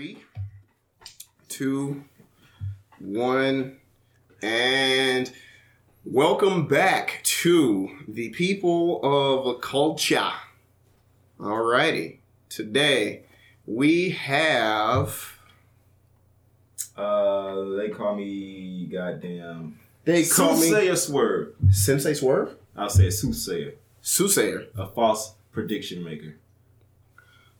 3, 2, 1, and welcome back to the People of Culture. Alrighty, today we have. They call me goddamn. They call me Soothsayer Swerve. Sensei Swerve? I'll say Soothsayer. Soothsayer, a false prediction maker.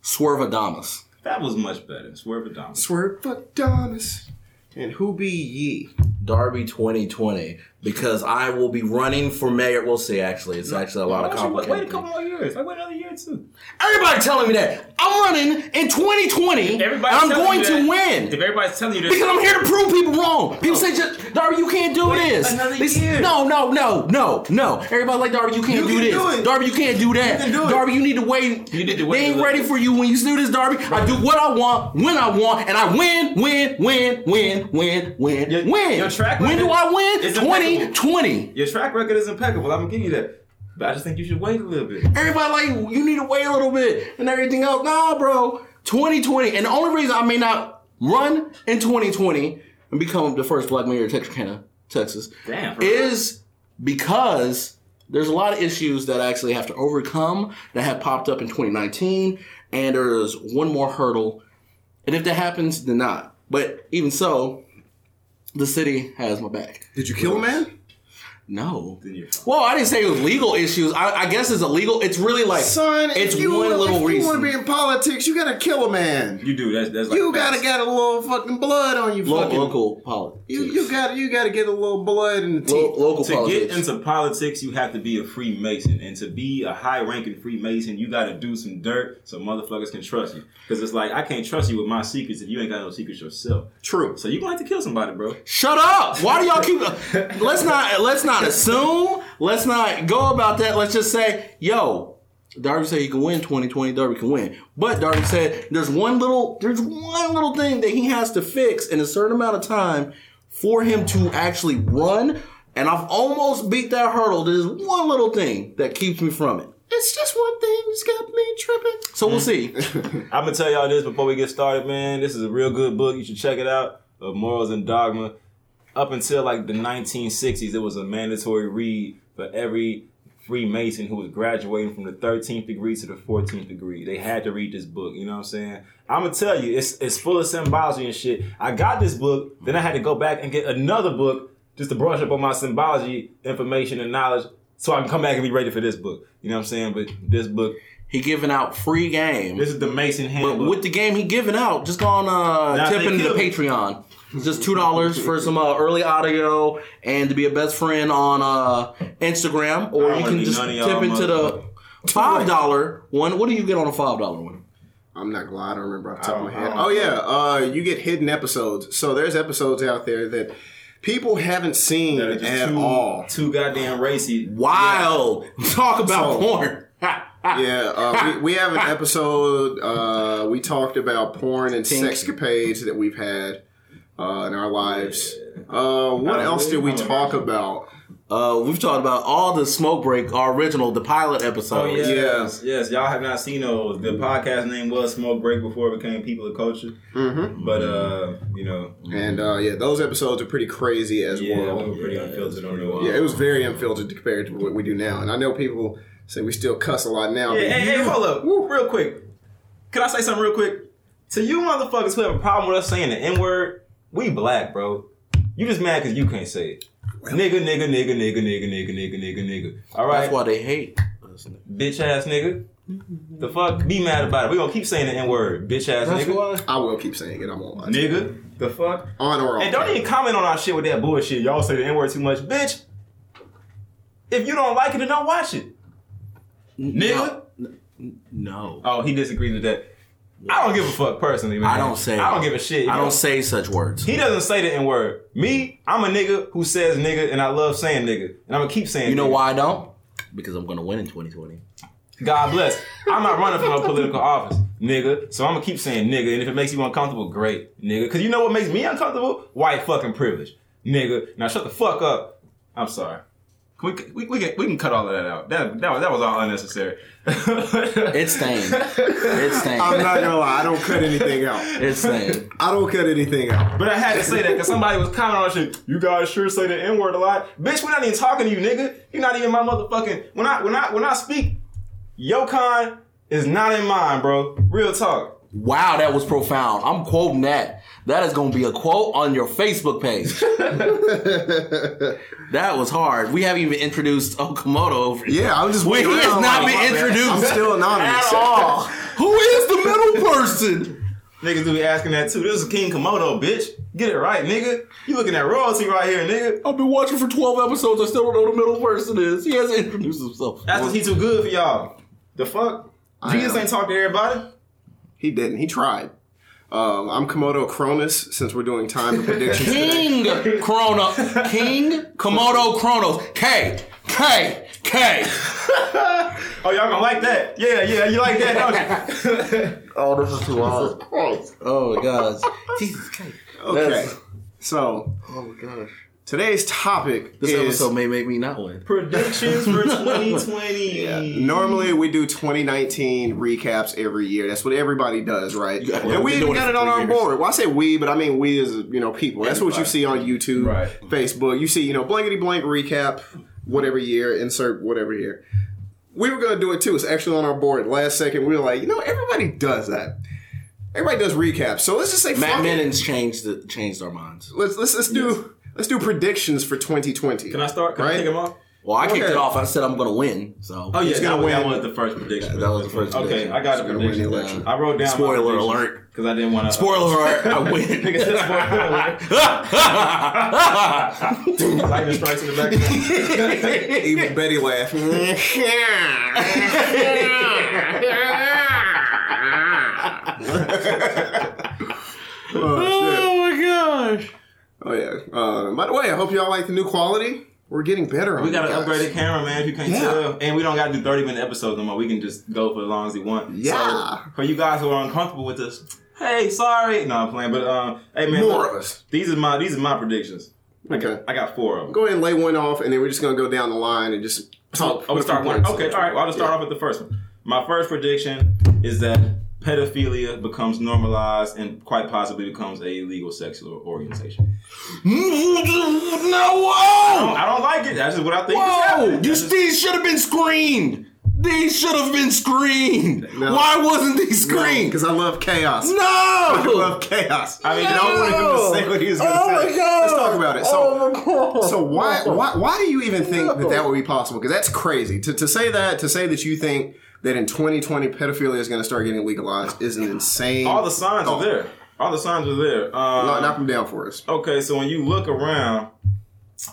Swerve Adamas. That was much better. Swerve Adamas. Swerve Adamas. And who be ye? Darby 2020. Because I will be running for mayor. We'll see, actually. It's actually a lot of complicated. Wait a couple more years. I wait another year, too. Everybody telling me that. I'm running in 2020. And I'm going to win. If everybody's telling you this. Because I'm here to prove people wrong. People say, just, Darby, you can't do this. Another year. No. Everybody like, Darby, you can't do this. Darby, you can't do that. Darby, you need to wait. They ain't ready for you. When you do this, Darby, I do what I want, when I want, and I win. When do I win? 2020. Your track record is impeccable. I'm gonna give you that. But I just think you should wait a little bit. Everybody like, you need to wait a little bit and everything else. Nah, bro. 2020. And the only reason I may not run in 2020 and become the first black mayor of Texarkana, Texas, is because there's a lot of issues that I actually have to overcome that have popped up in 2019. And there's one more hurdle. And if that happens, then not. But even so, the city has my back. Did you kill a man? No. Well, I didn't say it was legal issues. I guess it's illegal. It's really like, son, it's one little reason. If you want to be in politics, you got to kill a man. You do. That's like you got to get a little fucking blood on you. Local politics. You got to get a little blood in the teeth. Local to politics. To get into politics, you have to be a Freemason. And to be a high-ranking Freemason, you got to do some dirt so motherfuckers can trust you. Because it's like, I can't trust you with my secrets if you ain't got no secrets yourself. True. So you're going to have to kill somebody, bro. Shut up. Why do y'all keep... Let's not assume. Let's not go about that. Let's just say, yo, Darby said he can win 2020. Darby can win. But Darby said there's one little thing that he has to fix in a certain amount of time for him to actually run. And I've almost beat that hurdle. There's one little thing that keeps me from it. It's just one thing that's got me tripping. So we'll see. I'm going to tell y'all this before we get started, man. This is a real good book. You should check it out. Of Morals and Dogma. Up until like the 1960s, it was a mandatory read for every Freemason who was graduating from the 13th degree to the 14th degree. They had to read this book, you know what I'm saying? I'm going to tell you, it's full of symbology and shit. I got this book, then I had to go back and get another book just to brush up on my symbology information and knowledge so I can come back and be ready for this book. You know what I'm saying? But this book... He giving out free game. This is the Mason handbook. But with the game he giving out, just go on tip into the Patreon. It's just $2 for some early audio and to be a best friend on Instagram. Or you can just tip into the $5 one. What do you get on a $5 one? I'm not glad I remember off the top of my head. Oh, yeah. You get hidden episodes. So there's episodes out there that... People haven't seen at all. Too goddamn racy. Wild. Yeah. Talk about porn. Yeah, we have an episode. We talked about porn and sexcapades that we've had in our lives. What else did we talk about? We've talked about all the Smoke Break, our original, the pilot episode. Oh, yes. Y'all have not seen those. The podcast name was Smoke Break before it became People of Culture. Mm-hmm. But, you know. And, those episodes are pretty crazy as well. Yeah, pretty unfiltered on the wall. Yeah, it was very unfiltered compared to what we do now. And I know people say we still cuss a lot now. Yeah, hey, hold up. Real quick. Can I say something real quick? To you motherfuckers who have a problem with us saying the N-word, we black, bro. You just mad because you can't say it. Nigga. All right. That's why they hate us. Bitch ass nigga. The fuck? Be mad about it. We gonna keep saying the N word. Bitch ass nigga. I will keep saying it. I'm on my nigga. The fuck? On or off. And don't even comment on our shit with that bullshit. Y'all say the N word too much. Bitch. If you don't like it, then don't watch it. Nigga. No. Oh, he disagrees with that. I don't give a fuck personally, man. I don't give a shit. I don't say such words. He doesn't say the N word. Me, I'm a nigga who says nigga, and I love saying nigga, and I'm gonna keep saying. You know why I don't? Because I'm gonna win in 2020. God bless. I'm not running for no political office, nigga. So I'm gonna keep saying nigga, and if it makes you uncomfortable, great, nigga. Because you know what makes me uncomfortable? White fucking privilege, nigga. Now shut the fuck up. I'm sorry. We can cut all of that out. That was all unnecessary. It's stained. I'm not gonna lie. I don't cut anything out. It's stained. I don't cut anything out. But I had to say that because somebody was commenting on shit. You guys sure say the N word a lot, bitch. We're not even talking to you, nigga. You're not even my motherfucking. When I speak, your con is not in mine, bro. Real talk. Wow, that was profound. I'm quoting that. That is going to be a quote on your Facebook page. That was hard. We haven't even introduced Komodo over here. Yeah, I'm just waiting. He has not been introduced. I'm still anonymous. At all. Who is the middle person? Niggas do be asking that too. This is King Komodo, bitch. Get it right, nigga. You looking at royalty right here, nigga. I've been watching for 12 episodes. I still don't know who the middle person is. He hasn't introduced himself. That's because he too good for y'all. The fuck? Jesus ain't talk to everybody. He didn't. He tried. I'm Komodo Cronus, since we're doing time and predictions today. King Komodo Cronus. K. Oh, y'all gonna like that. Yeah, you like that, don't you? Oh, this is too hard. Oh, my gosh. Jesus Christ. Okay. So. Oh, my gosh. Today's topic is... This episode may make me not win. Predictions for 2020. Yeah. Normally, we do 2019 recaps every year. That's what everybody does, right? Yeah, and we even got it on our board. Well, I say we, but I mean we as, people. That's everybody. What you see on YouTube, right. Facebook. You see, blankety blank recap, whatever year, insert whatever year. We were going to do it, too. It's actually on our board. Last second, we were like, everybody does that. Everybody does recaps. So let's just say... Matt Menon's changed our minds. Let's do... Let's do predictions for 2020. Can I start? Can I kick them off? Well, I kicked it off. I said I'm going to win. So oh, yeah. He's going to win. That was the first prediction. Yeah, that was the first prediction. Okay, I got a prediction. I wrote down spoiler alert. Because I didn't want to... Spoiler alert. I win. Nigga said spoiler alert. Lightning strikes in the background. Even Betty laughed. Oh, my gosh. Oh, yeah. By the way, I hope y'all like the new quality. We're getting better on it. We got to upgrade the camera, man, if you can't tell. And we don't got to do 30-minute episodes no more. We can just go for as long as we want. Yeah. So, for you guys who are uncomfortable with us, hey, sorry. No, I'm playing. But, hey, man. More of us. These are my predictions. Okay. I got four of them. Go ahead and lay one off, and then we're just going to go down the line and just talk. Oh, we start one. Okay, all right. Well, I'll just start off with the first one. My first prediction is that pedophilia becomes normalized and quite possibly becomes a legal sexual orientation. No! I don't like it. That's just what I think is happening. These should have been screened. These should have been screened. No. Why wasn't these screened? Because I love chaos. No! I love chaos. I mean, I wanted him to say what he was going to say. My God. Let's talk about it. So why do you even think that would be possible? Because that's crazy. To say that you think that in 2020, pedophilia is going to start getting legalized is an insane... All the signs are there. Knock them down for us. Okay, so when you look around,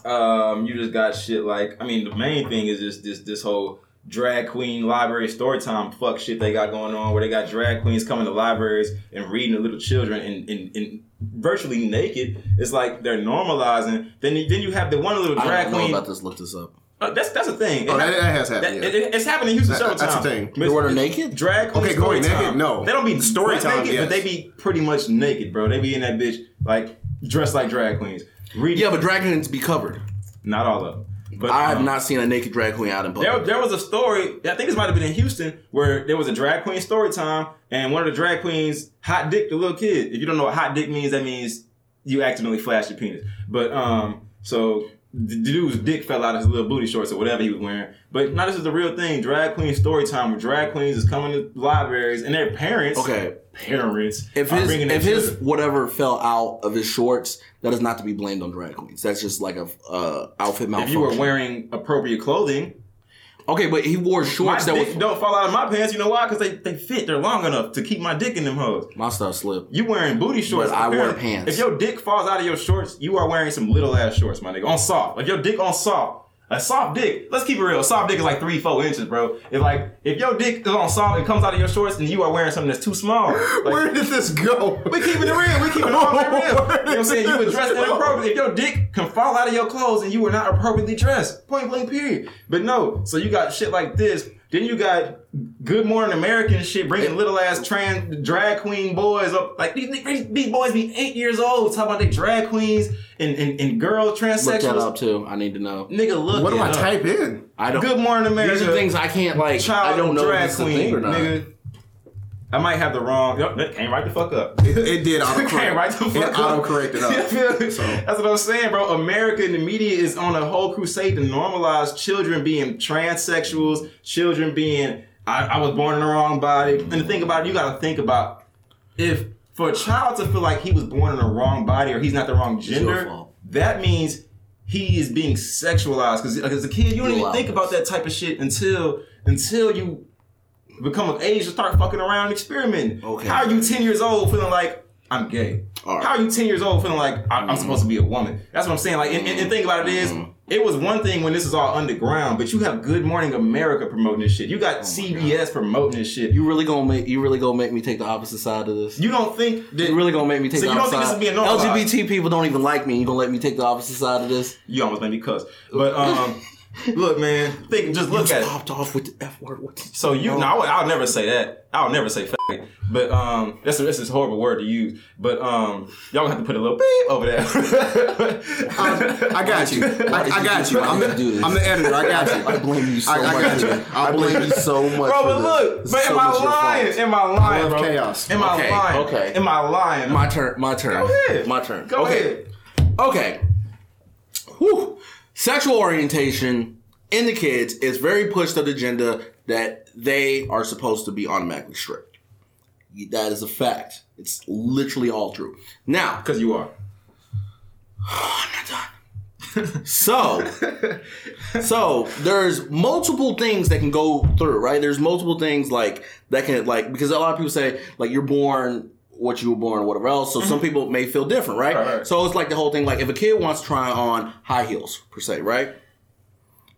you just got shit like... I mean, the main thing is just this whole drag queen library story time fuck shit they got going on, where they got drag queens coming to libraries and reading to little children and virtually naked. It's like they're normalizing. Then you have the one little drag queen... I don't know about this. Look this up. That's a thing. That has happened. It's happened in Houston several times. That's a thing. They were naked? Drag queen. Okay, going naked? No. They don't be story time, naked, but they be pretty much naked, bro. They be in that bitch, like, dressed like drag queens. Reading. Yeah, but drag queens be covered. Not all of them. But I have not seen a naked drag queen out in public. There was a story, I think this might have been in Houston, where there was a drag queen story time, and one of the drag queens hot dicked a little kid. If you don't know what hot dick means, that means you accidentally flashed your penis. But, so... The dude's dick fell out of his little booty shorts or whatever he was wearing. But now this is the real thing. Drag queen story time where drag queens is coming to libraries and their parents. Okay. Parents. If his whatever fell out of his shorts, that is not to be blamed on drag queens. That's just like a outfit malfunction. If you were wearing appropriate clothing. Okay, but he wore shorts that don't fall out of my pants. You know why? Because they fit. They're long enough to keep my dick in them hoes. My stuff slipped. You wearing booty shorts. But I wear pants. If your dick falls out of your shorts, you are wearing some little ass shorts, my nigga. On soft. Like your dick on soft. A soft dick. Let's keep it real. A soft dick is like 3-4 inches, bro. If your dick is on soft and comes out of your shorts and you are wearing something that's too small. Like, where did this go? We're keeping it real. We're keeping it all real. You know what I'm saying? You were dressed inappropriately. If your dick can fall out of your clothes and you were not appropriately dressed. Point blank, period. But no. So you got shit like this Then you got Good Morning American shit, bringing little ass trans drag queen boys up. Like these boys be 8 years old talking about they drag queens and girl transsexuals. Look that up too. I need to know. Nigga, look. What do I type in? I don't. Good Morning America. These are things I can't like. Child I don't know drag if it's queen, a thing or not. Nigga. I might have the wrong. That came right the fuck up. It did autocorrect. Came right the fuck it up. Auto-corrected up. So. That's what I'm saying, bro. America and the media is on a whole crusade to normalize children being transsexuals, children being I was born in the wrong body. And the thing about it, you got to think about if for a child to feel like he was born in the wrong body or he's not the wrong gender, that means he is being sexualized. Because as a kid, you don't even think about that type of shit until you become of age to start fucking around and experimenting. Okay. How are you 10 years old feeling like I'm gay? Right. How are you 10 years old feeling like I'm supposed to be a woman? That's what I'm saying. Like, and the thing about it is, it was one thing when this is all underground, but you have Good Morning America promoting this shit. You got CBS promoting this shit. You really gonna make me take the opposite side of this? You don't think that? You really gonna make me take the opposite side? So you don't think this would be a normal LGBT people don't even like me, and you gonna let me take the opposite side of this? You almost made me cuss. But, look, man. Just look at it. You popped off with the F word. So I'll never say that. I'll never say f***ing. But that's a horrible word to use. But y'all gonna have to put a little beep over there. I got you. I got you. I'm the editor. I got you. I blame you so much. I blame you so much. Bro, but look. But so am I lying, bro? Chaos. Am I lying? My turn. Go ahead. Okay. Whew. Sexual orientation in the kids is very pushed an agenda that they are supposed to be automatically straight. That is a fact. It's literally all true. Now, because you are. I'm not done. So there's multiple things that can go through, right? There's multiple things like that can like because a lot of people say like you're born. What you were born or whatever else. So some people may feel different, right? Right? So it's like the whole thing, like if a kid wants to try on high heels per se, right?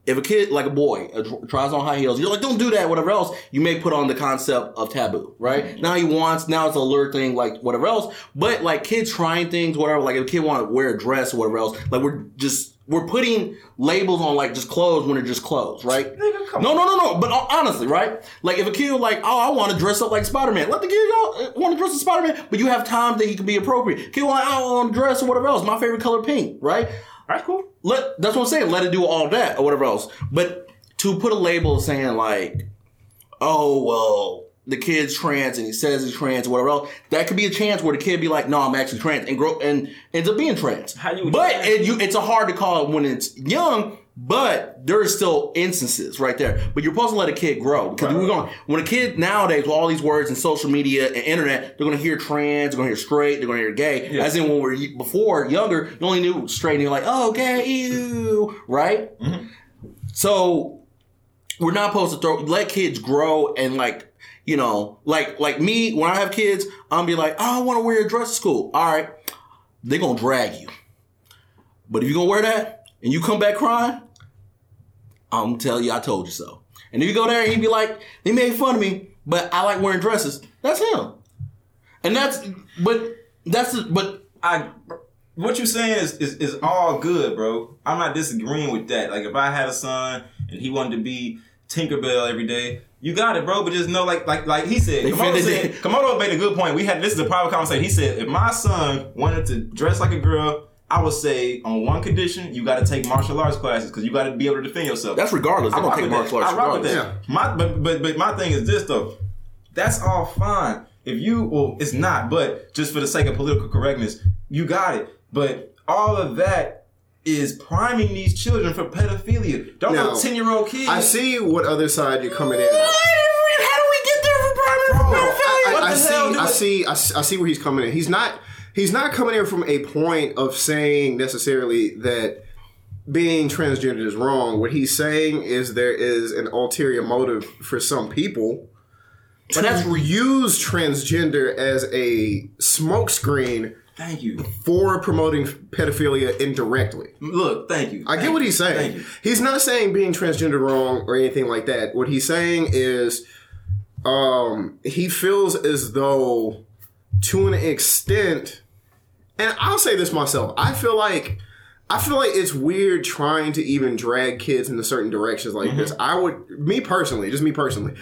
If a kid, like a boy, tries on high heels, you're like, don't do that, whatever else. You may put on the concept of taboo, right? Mm-hmm. Now it's a lure thing, like whatever else. But like kids trying things, whatever, like if a kid want to wear a dress or whatever else, like we're putting labels on like just clothes when they're just clothes, right? Nigga, come on. No. But honestly, right? Like if a kid like, oh, I want to dress up like Spider-Man. Let the kid want to dress as Spider-Man, but you have time that he can be appropriate. Kid like, I want to dress or whatever else. My favorite color, pink, right? Alright, cool. That's what I'm saying. Let it do all that or whatever else. But to put a label saying like, oh, well, the kid's trans and he says he's trans or whatever else, that could be a chance where the kid be like, no, I'm actually trans and grow and ends up being trans. It's a hard to call it when it's young, but there are still instances right there. But you're supposed to let a kid grow because when a kid nowadays with all these words and social media and internet, they're going to hear trans, they're going to hear straight, they're going to hear gay. Yeah. As in when before younger, you only knew straight and you're like, oh, gay, ew, right? Mm-hmm. So we're not supposed to let kids grow and like. You know, like me, when I have kids, I'm be like, I don't want to wear a dress to school. All right. They're going to drag you. But if you're going to wear that and you come back crying, I'm going to tell you I told you so. And if you go there and you be like, they made fun of me, but I like wearing dresses. That's him. And what you're saying is all good, bro. I'm not disagreeing with that. Like if I had a son and he wanted to be Tinkerbell every day, you got it, bro, but just know, like he said, Komodo made a good point. This is a private conversation. He said, if my son wanted to dress like a girl, I would say, on one condition, you got to take martial arts classes because you got to be able to defend yourself. That's regardless. I'm going to take martial arts. I rock with that. Yeah. But my thing is this, though. That's all fine. It's not, but just for the sake of political correctness, you got it. But all of that is priming these children for pedophilia. Don't have 10-year-old kids. I see what other side you're coming in. How do we get there for priming for pedophilia? I see where he's coming in. He's not coming in from a point of saying necessarily that being transgender is wrong. What he's saying is there is an ulterior motive for some people to use transgender as a smokescreen. Thank you. For promoting pedophilia indirectly. Look, thank you. I get what he's saying. He's not saying being transgender wrong or anything like that. What he's saying is he feels as though to an extent, and I'll say this myself, I feel like I feel like it's weird trying to even drag kids into certain directions like this. Me personally,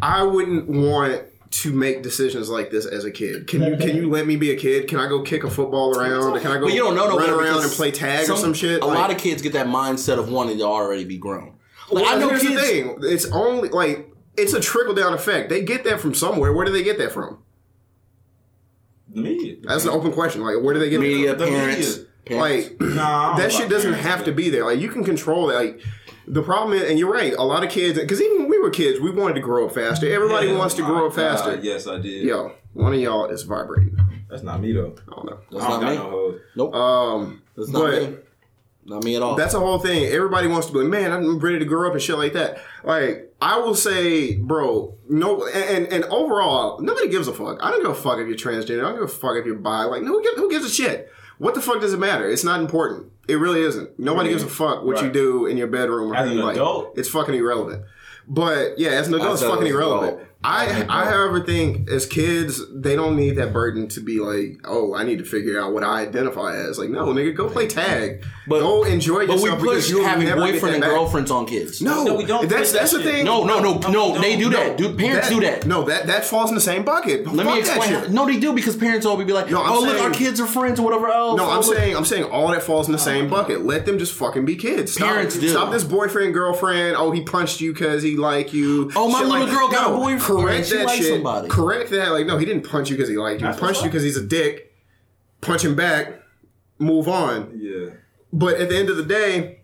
I wouldn't want to make decisions like this as a kid. Can you let me be a kid? Can I go kick a football around? Can I go run around and play tag or some shit? A lot of kids get that mindset of wanting to already be grown. Like, well, I know here's kids, the thing. It's only like it's a trickle down effect. They get that from somewhere. Where do they get that from? The media. That's an open question. Like, where do they get media? The parents. Media. Like, that shit doesn't have to be there. Like, you can control it. Like, the problem is, and you're right, a lot of kids, because even when we were kids, we wanted to grow up faster. Everybody wants to grow up faster. Yes, I did. Yo, one of y'all is vibrating. That's not me, though. I don't know. That's not me. Nope. That's not me. Not me at all. That's the whole thing. Everybody wants to be like, man, I'm ready to grow up and shit like that. Like, I will say, bro, no, and overall, nobody gives a fuck. I don't give a fuck if you're transgender. I don't give a fuck if you're bi. Like, who gives a shit? What the fuck does it matter? It's not important. It really isn't. Nobody gives a fuck what you do in your bedroom or as an adult. It's fucking irrelevant. But yeah, as an adult, it's fucking irrelevant. I however think as kids, they don't need that burden to be like, oh, I need to figure out what I identify as. Like, no, nigga, go play tag. But, go enjoy yourself. But we push having boyfriend and girlfriends on kids. No, we don't. That's the thing. No. They do that. Parents do that. No, that falls in the same bucket. Let me explain. No, they do because parents always be like, oh, look, our kids are friends or whatever else. No, I'm saying all that falls in the same bucket. Let them just fucking be kids. Parents do. Stop this boyfriend, girlfriend. Oh, he punched you because he liked you. Oh, my little girl got a boyfriend. Correct that shit. Somebody. Correct that. Like, no, he didn't punch you because he liked you. He punched you because he's a dick. Punch him back. Move on. Yeah. But at the end of the day,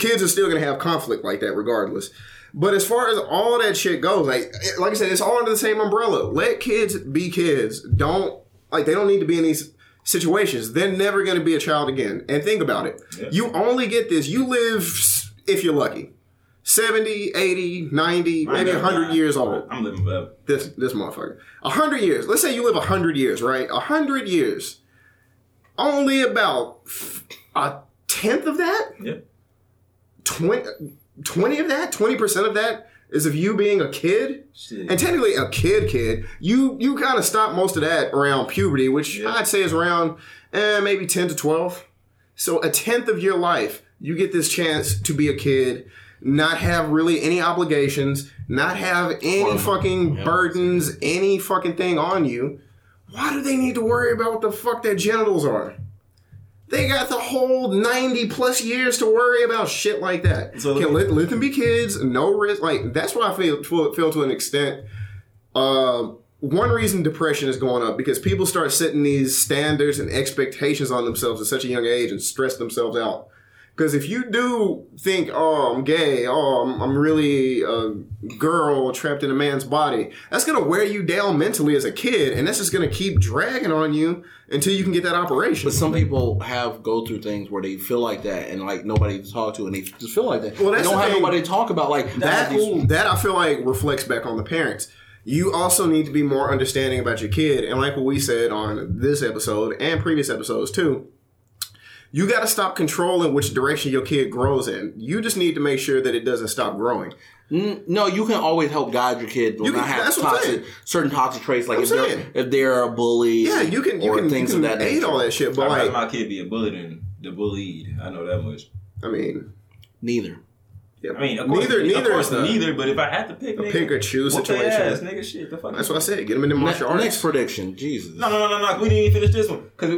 kids are still going to have conflict like that regardless. But as far as all that shit goes, like I said, it's all under the same umbrella. Let kids be kids. Don't, like, they don't need to be in these situations. They're never going to be a child again. And think about it. Yeah. You only get this. You live, if you're lucky, 70, 80, 90, maybe 100 years old. I'm living forever. This motherfucker. 100 years. Let's say you live 100 years, right? 100 years. Only about a tenth of that? Yeah. 20 of that? 20% of that is of you being a kid? Shit. And technically a kid. You kind of stop most of that around puberty, which I'd say is around maybe 10 to 12. So a tenth of your life, you get this chance to be a kid. Not have really any obligations, not have any fucking burdens, any fucking thing on you. Why do they need to worry about what the fuck their genitals are? They got the whole 90 plus years to worry about shit like that. So let them be kids, no risk. Like, that's why I feel to an extent. One reason depression is going up because people start setting these standards and expectations on themselves at such a young age and stress themselves out. Because if you do think, oh, I'm gay, oh, I'm really a girl trapped in a man's body, that's going to wear you down mentally as a kid, and that's just going to keep dragging on you until you can get that operation. But some people go through things where they feel like that, and like nobody to talk to, and they just feel like that. Well, that's they don't have nobody to talk about. Like that I feel like reflects back on the parents. You also need to be more understanding about your kid, and like what we said on this episode and previous episodes too. You got to stop controlling which direction your kid grows in. You just need to make sure that it doesn't stop growing. No, you can always help guide your kid. You not have certain toxic traits, like if they're a bully. Yeah, you can aid all that shit. But I'd rather my kid be a bully than the bullied. I know that much. I mean, neither. Yeah, I mean, of course, neither. But if I had to pick or choose situation, ass, nigga, shit, the fuck. That's what I said. Get him into martial arts. Next prediction, Jesus. No. We didn't even finish this one because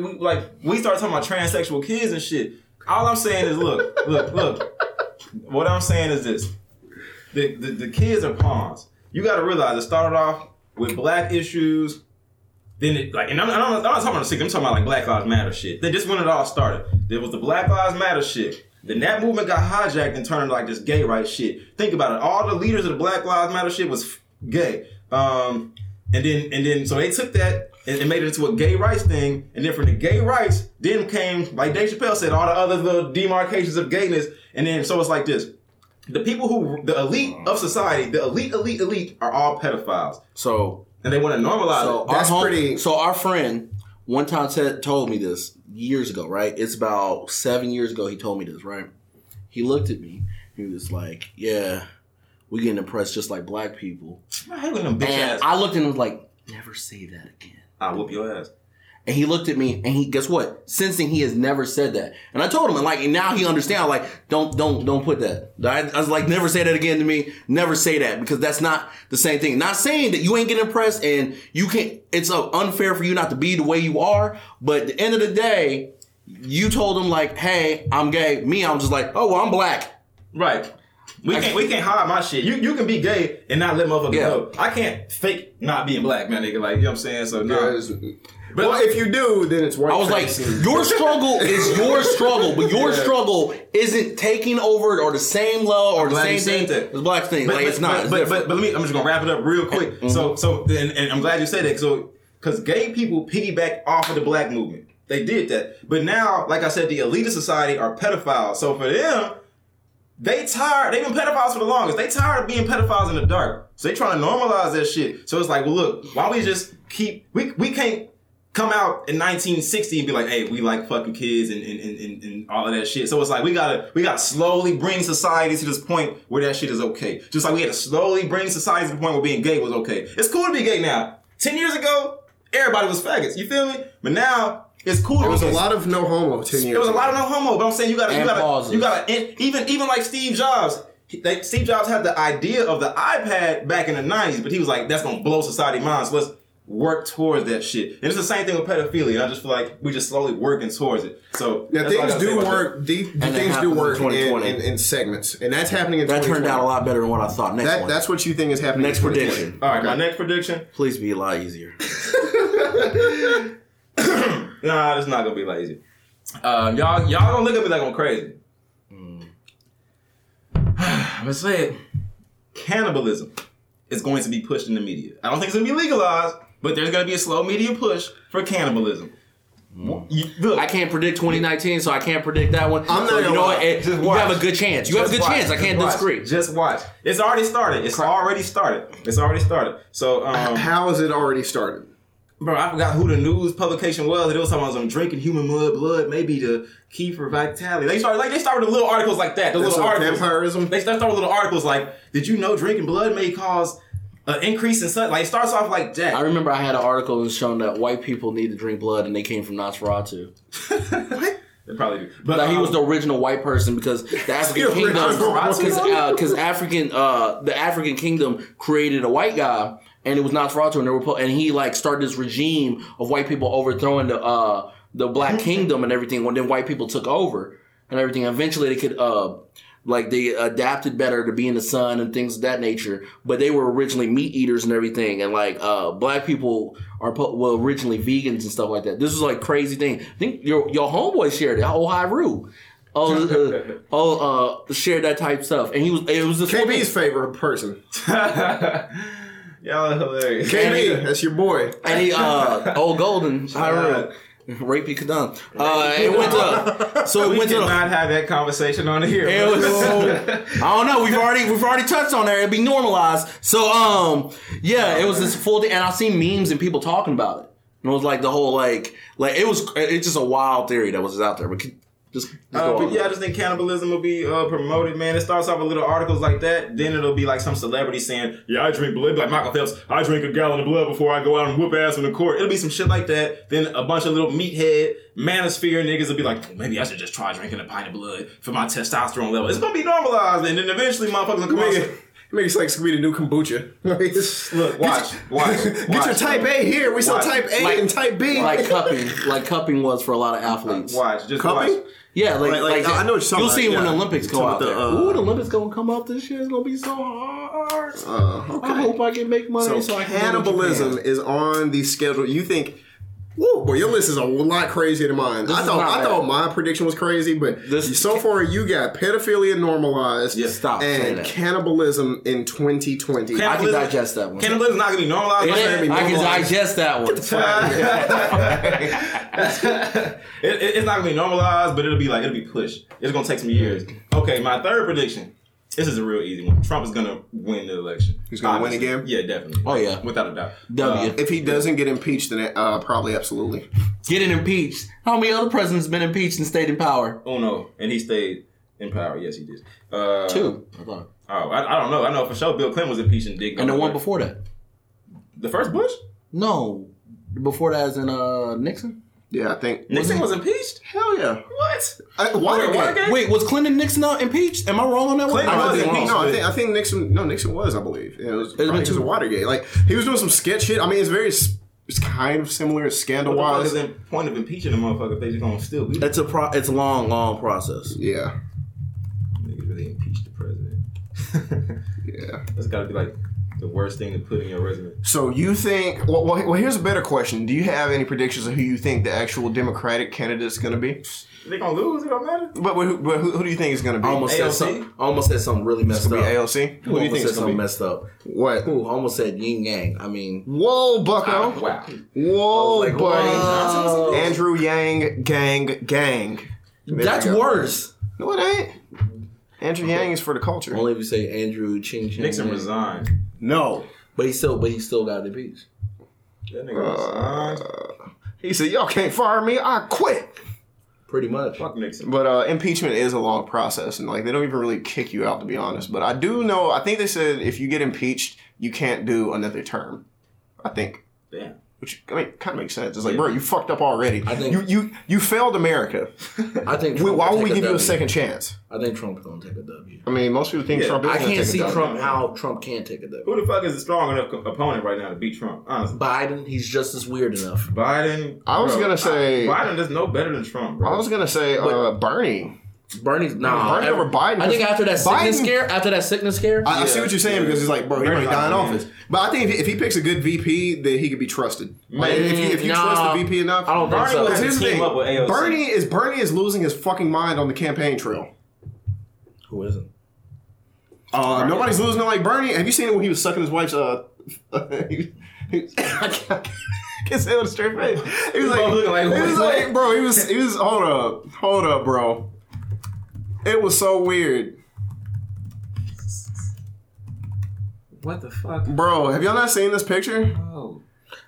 we start talking about transsexual kids and shit. All I'm saying is, look. What I'm saying is this: the kids are pawns. You got to realize it started off with black issues. Then it I'm not talking about the sick. I'm talking about like Black Lives Matter shit. That's when it all started. There was the Black Lives Matter shit. Then that movement got hijacked and turned into like this gay rights shit. Think about it. All the leaders of the Black Lives Matter shit was gay. And then so they took that and made it into a gay rights thing. And then from the gay rights, then came, like Dave Chappelle said, all the other little demarcations of gayness. And then so it's like this. The people who, the elite of society, the elite are all pedophiles. So. And they want to normalize it. So our friend one time told me this. Years ago, right? It's about 7 years ago he told me this, right? He looked at me. He was like, yeah, we getting oppressed just like black people. I looked at him like, never say that again. I'll whoop your ass. And he looked at me, and he, guess what? Since then, he has never said that. And I told him, and like, and now he understands. Like, don't put that. I was like, never say that again to me. Never say that, because that's not the same thing. Not saying that you ain't getting impressed and you can't. It's unfair for you not to be the way you are. But at the end of the day, you told him like, hey, I'm gay. Me, I'm just like, oh, well, I'm black. Right. We can't hide my shit. You can be gay and not let motherfuckers know. I can't fake not being black, man, nigga. Like, you know what I'm saying? So no. Yeah, but well, if you do, then it's white. I was fantasy. Like, your struggle is your struggle, but your struggle isn't taking over or the same level or the same thing as black thing. But, like, it's not. But let me. I'm just gonna wrap it up real quick. Mm-hmm. So I'm glad you said that. So because gay people piggyback off of the black movement, they did that. But now, like I said, the elitist society are pedophiles. So for them, they tired. They've been pedophiles for the longest. They tired of being pedophiles in the dark. So they trying to normalize that shit. So it's like, well, look, why we just keep we can't come out in 1960 and be like, hey, we like fucking kids and all of that shit. So it's like we gotta slowly bring society to this point where that shit is okay. Just like we had to slowly bring society to the point where being gay was okay. It's cool to be gay now. 10 years ago, everybody was faggots. You feel me? But now it's cool. There was a lot of no homo 10 years ago. There was a lot of no homo, but I'm saying you gotta even like Steve Jobs. Steve Jobs had the idea of the iPad back in the 90s, but he was like, that's gonna blow society's mind. So let's work towards that shit. And it's the same thing with pedophilia. I just feel like we just slowly working towards it. So yeah, things do work in segments. And that's happening in 2020. That turned out a lot better than what I thought. That's what you think is happening. Next prediction. All right, my next prediction. Please be a lot easier. Nah, it's not gonna be a lot easier. Y'all gonna look at me like I'm crazy. I'm gonna say it. Cannibalism is going to be pushed in the media. I don't think it's gonna be legalized, but there's going to be a slow media push for cannibalism. Look, I can't predict 2019, so I can't predict that one. I'm not. So you know what? You have a good chance. You have a good chance. I can't disagree. Just watch. It's already started. So how is it already started? Bro, I forgot who the news publication was. It was talking about some drinking human blood, maybe the key for vitality. They started with little articles like that. Vampirism. They started with little articles like, did you know drinking blood may cause an increase in sun? Like, it starts off like that. I remember I had an article that was showing that white people need to drink blood, and they came from Nosferatu. What? They probably do. But he was the original white person, because the African kingdom, because the African kingdom created a white guy. And it was Nosferatu, and he like started this regime of white people overthrowing the Black Kingdom and everything. When then white people took over and everything, eventually they could they adapted better to be in the sun and things of that nature. But they were originally meat eaters and everything, and like Black people are originally vegans and stuff like that. This was like crazy thing. I think your homeboy shared it. Oh, Hyru. Shared that type stuff, and it was this KB's favorite person. Y'all are hilarious. KB, that's your boy. And he, old Golden, Hyru, Rapey Kadam. It went up. So it went up. We did not have that conversation on here. It was, I don't know. We've already touched on there. It'd be normalized. So yeah, it was this full thing, and I seen memes and people talking about it. And it was like the whole like it's just a wild theory that was just out there. But I just think cannibalism will be promoted, man. It starts off with little articles like that. Then it'll be like some celebrity saying, yeah, I drink blood. Like Michael Phelps, I drink a gallon of blood before I go out and whoop ass on the court. It'll be some shit like that. Then a bunch of little meathead manosphere niggas will be like, maybe I should just try drinking a pint of blood for my testosterone level. It's going to be normalized. And then eventually motherfuckers will come out. Maybe it's like Scooby the new kombucha. Look, watch. Get your type A here. We sell type A and type B. Like cupping was for a lot of athletes. Watch, just cupping? Watch. Yeah, I know what you're talking about. You'll see when the Olympics go out there. The Olympics gonna come up this year. It's gonna be so hard. Okay. I hope I can make money so I can. Cannibalism is on the schedule. You think? Whoa, boy, your list is a lot crazier than mine. I thought my prediction was crazy, but so far you got pedophilia normalized and cannibalism in 2020. I can digest that one. Cannibalism is not going to be normalized. I can digest that one. It's not going to be normalized, but it'll be pushed. It's going to take some years. Okay, my third prediction. This is a real easy one. Trump is going to win the election. He's going to win again? Yeah, definitely. Oh, yeah. Without a doubt. If he doesn't get impeached, then probably absolutely. Getting impeached? How many other presidents have been impeached and stayed in power? Oh, no. And he stayed in power. Yes, he did. Two. Okay. Oh, I don't know. I know for sure Bill Clinton was impeached and didn't go. And the one before that? The first Bush? No. Before that, as in Nixon? Yeah, I think. Nixon was impeached? Hell yeah. What? Watergate? Wait, was Clinton Nixon not impeached? Am I wrong on that one? No, I think Nixon was, I believe. It was because of Watergate. Like, he was doing some sketch shit. I mean, it's very... It's kind of similar scandal-wise. What the point of impeaching a motherfucker if they just going to still be there? It's a long, long process. Yeah. Niggas really impeached the president. Yeah. That's got to be like the worst thing to put in your resume. So you think... Well, here's a better question. Do you have any predictions of who you think the actual Democratic candidate is going to be? They're going to lose. It don't matter. But who do you think is going to be? I almost said something really messed up. It's going to be AOC? Who do you think is going to be? Messed up. What? Who? I almost said yin yang. I mean... Whoa, bucko. Wow. Whoa, buddy. Andrew Yang, gang. That's worse. No, it ain't. Andrew Yang is for the culture. Only if you say Andrew Ching. Nixon resigned. No. But he still got the peace. That nigga resigned. He said, y'all can't fire me. I quit. Pretty much. Fuck Nixon. But impeachment is a long process, and like they don't even really kick you out, to be honest. But I do know, I think they said if you get impeached, you can't do another term. I think. Yeah. Which I mean, kind of makes sense. It's like, bro, you fucked up already. I think you failed America. I think. Trump why would we give you a second chance? I think Trump's gonna take a W. I mean, most people think Trump is gonna take a W. I can't see how Trump can take a W. Who the fuck is a strong enough opponent right now to beat Trump? Honestly, Biden. He's just as weird enough. Biden. Biden is no better than Trump. Bro. I was gonna say Bernie. Bernie's over Biden. I think after that sickness scare. I see what you're saying because it's like, bro, he might die in office. But I think if he picks a good VP, then he could be trusted. Like, if you trust the VP enough, I don't think so. Here's the thing: Bernie is losing his fucking mind on the campaign trail. Who isn't? Nobody's losing it like Bernie. Have you seen it when he was sucking his wife's? Can't say it with a straight face. He was like, bro, he was. Hold up, bro. It was so weird. What the fuck? Bro, have y'all not seen this picture? Oh.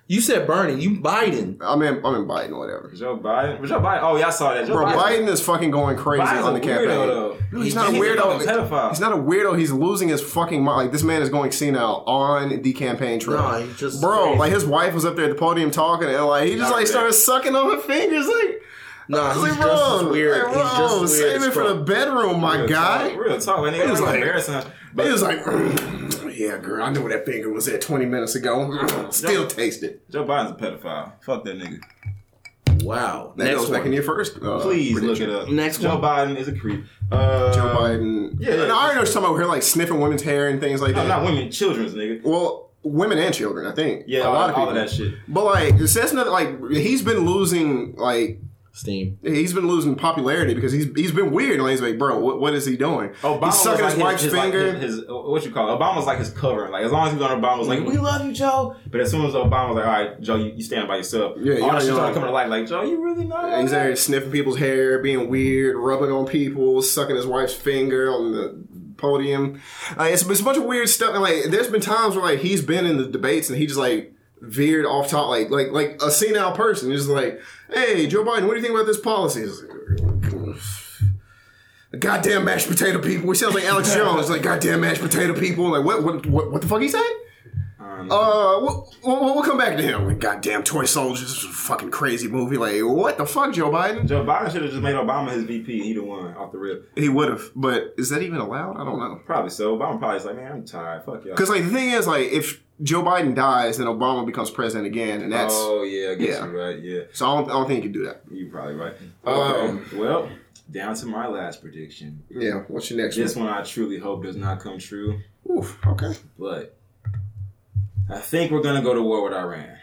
You said Bernie. You Biden. I mean Biden, whatever. Joe Biden? Was Joe Biden? Oh, yeah, I saw that. Biden is fucking going crazy on the campaign. Weirdo, no, he's not a weirdo. He's not a weirdo. He's losing his fucking mind. Like, this man is going senile on the campaign trail. No, he's just crazy. Like, his wife was up there at the podium talking, and like he just like started sucking on her fingers, like... No, he's just weird. He's just weird. Save it for the bedroom, my guy. Real talk. He was like, embarrassing. He was like, yeah, girl, I knew where that finger was at 20 minutes ago. Still taste it. Joe Biden's a pedophile. Fuck that nigga. Wow. That goes back in your first. Please look it up. Next one. Joe Biden is a creep. Joe Biden. Yeah. No, I already know what you're talking about. We're like sniffing women's hair and things like that. Not women, children's, nigga. Well, women and children, I think. Yeah, a lot of people. All of that shit. But like, that's nothing. Like, he's been losing, like, steam. He's been losing popularity because he's been weird. Like, he's like, bro, what is he doing? Obama he's sucking like his wife's finger. Like his, what you call it? Obama's like his cover. Like, as long as he's on Obama's like, we love you, Joe. But as soon as Obama's like, all right, Joe, you stand by yourself. Yeah, all that shit's trying to come to light. Like, Joe, you really not. He's there sniffing people's hair, being weird, rubbing on people, sucking his wife's finger on the podium. It's a bunch of weird stuff. And like, there's been times where like he's been in the debates and he just like veered off top, like a senile person. He's just like, hey, Joe Biden, what do you think about this policy? Like, goddamn mashed potato people. He sounds like Alex Jones. Like, goddamn mashed potato people. Like, what the fuck he said? We'll come back to him. Like, goddamn toy soldiers. This is a fucking crazy movie. Like, what the fuck, Joe Biden? Joe Biden should have just made Obama his VP. He'd have won off the rip. He would have. But is that even allowed? I don't know. Probably so. Obama probably is like, man, I'm tired. Fuck y'all. Because, like, the thing is, like, if Joe Biden dies, then Obama becomes president again, and that's... Oh, yeah, I guess you're right, yeah. So I don't think you can do that. You're probably right. Okay, well, down to my last prediction. Yeah, what's your next one? This one I truly hope does not come true. Oof, okay. But I think we're going to go to war with Iran.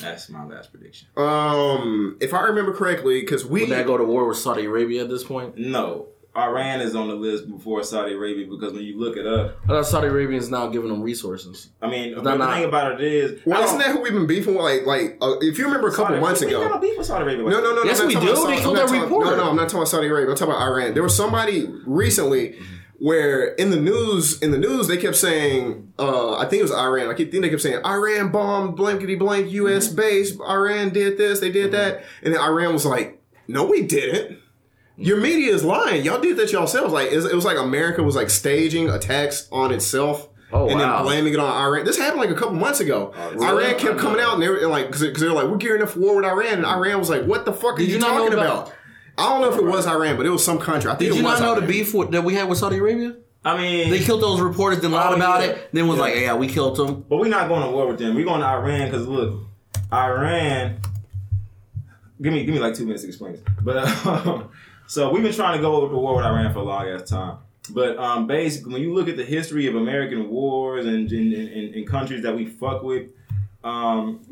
That's my last prediction. If I remember correctly, because we... Would that go to war with Saudi Arabia at this point? No. Iran is on the list before Saudi Arabia because when you look it up... I thought Saudi Arabia is now giving them resources. I mean, the thing about it is... Well, isn't that who we've been beefing with? Like, if you remember a couple months ago... We got beef with Saudi Arabia. No. Yes, we do. They killed that reporter. No, I'm not talking about Saudi Arabia. I'm talking about Iran. There was somebody recently where in the news, they kept saying... I think it was Iran. I think they kept saying, Iran bombed blankety-blank U.S. base. Iran did this. They did that. And then Iran was like, no, we didn't. Your media is lying. Y'all did that yourselves. Like it was like America was like staging attacks on itself Oh, and wow. then blaming it on Iran. This happened like a couple months ago. Really? Iran kept coming out and they were like, because they're like, we're gearing up for war with Iran. And Iran was like, what the fuck are you talking about? I don't know if it was Iran, but it was some country. I think did you not know the beef that we had with Saudi Arabia? I mean, they killed those reporters, then lied about it, then was like, yeah, we killed them. But we're not going to war with them. We're going to Iran because, look, Iran. Give me like 2 minutes to explain this. But so we've been trying to go to war with Iran for a long ass time. But basically, when you look at the history of American wars and countries that we fuck with,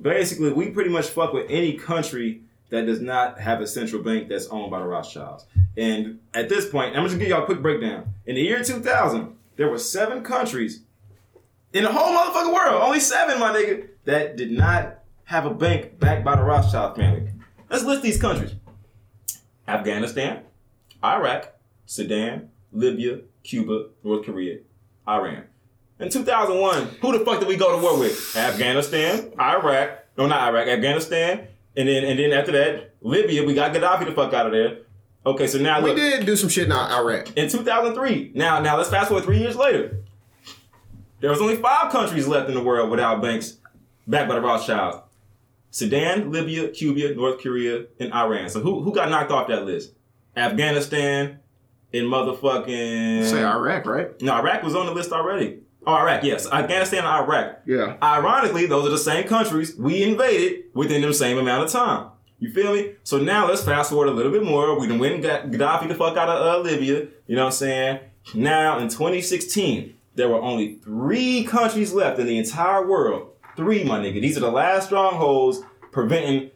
basically, we pretty much fuck with any country that does not have a central bank that's owned by the Rothschilds. And at this point, I'm just going to give y'all a quick breakdown. In the year 2000, there were 7 countries in the whole motherfucking world, only 7, my nigga, that did not have a bank backed by the Rothschild family. Let's list these countries. Afghanistan, Iraq, Sudan, Libya, Cuba, North Korea, Iran. In 2001, who the fuck did we go to war with? Afghanistan, Iraq, And then after that, Libya, we got Gaddafi the fuck out of there. Okay, so now look. We did do some shit in Iraq. In 2003. Now let's fast forward 3 years later. There was only 5 countries left in the world without banks backed by the Rothschild. Sudan, Libya, Cuba, North Korea, and Iran. So who got knocked off that list? Afghanistan and motherfucking... Say Iraq, right? No, Iraq was on the list already. Oh, Iraq, yes. Afghanistan and Iraq. Yeah. Ironically, those are the same countries we invaded within the same amount of time. You feel me? So now let's fast forward a little bit more. We done went and got Gaddafi the fuck out of Libya. You know what I'm saying? Now, in 2016, there were only 3 countries left in the entire world. 3, my nigga. These are the last strongholds preventing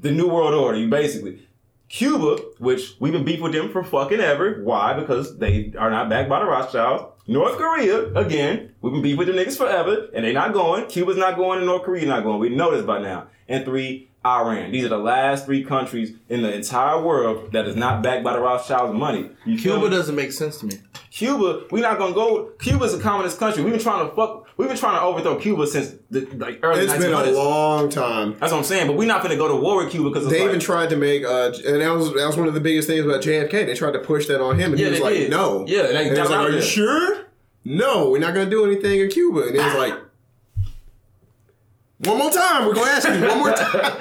the New World Order, basically. Cuba, which we've been beef with them for fucking ever. Why? Because they are not backed by the Rothschilds. North Korea, again, we've been beef with them niggas forever, and they're not going. Cuba's not going, and North Korea not going. We know this by now. And 3, Iran. These are the last 3 countries in the entire world that is not backed by the Rothschilds' money. Cuba doesn't make sense to me. Cuba, we're not going to go. Cuba's a communist country. We've been trying to overthrow Cuba since the early 1900s. It's been a long time. That's what I'm saying, but we're not going to go to war with Cuba because they even tried to make, and that was one of the biggest things about JFK. They tried to push that on him, and he was like, no. Yeah, they was like, are you sure? No, we're not going to do anything in Cuba. And he was like, one more time, we're going to ask you one more time.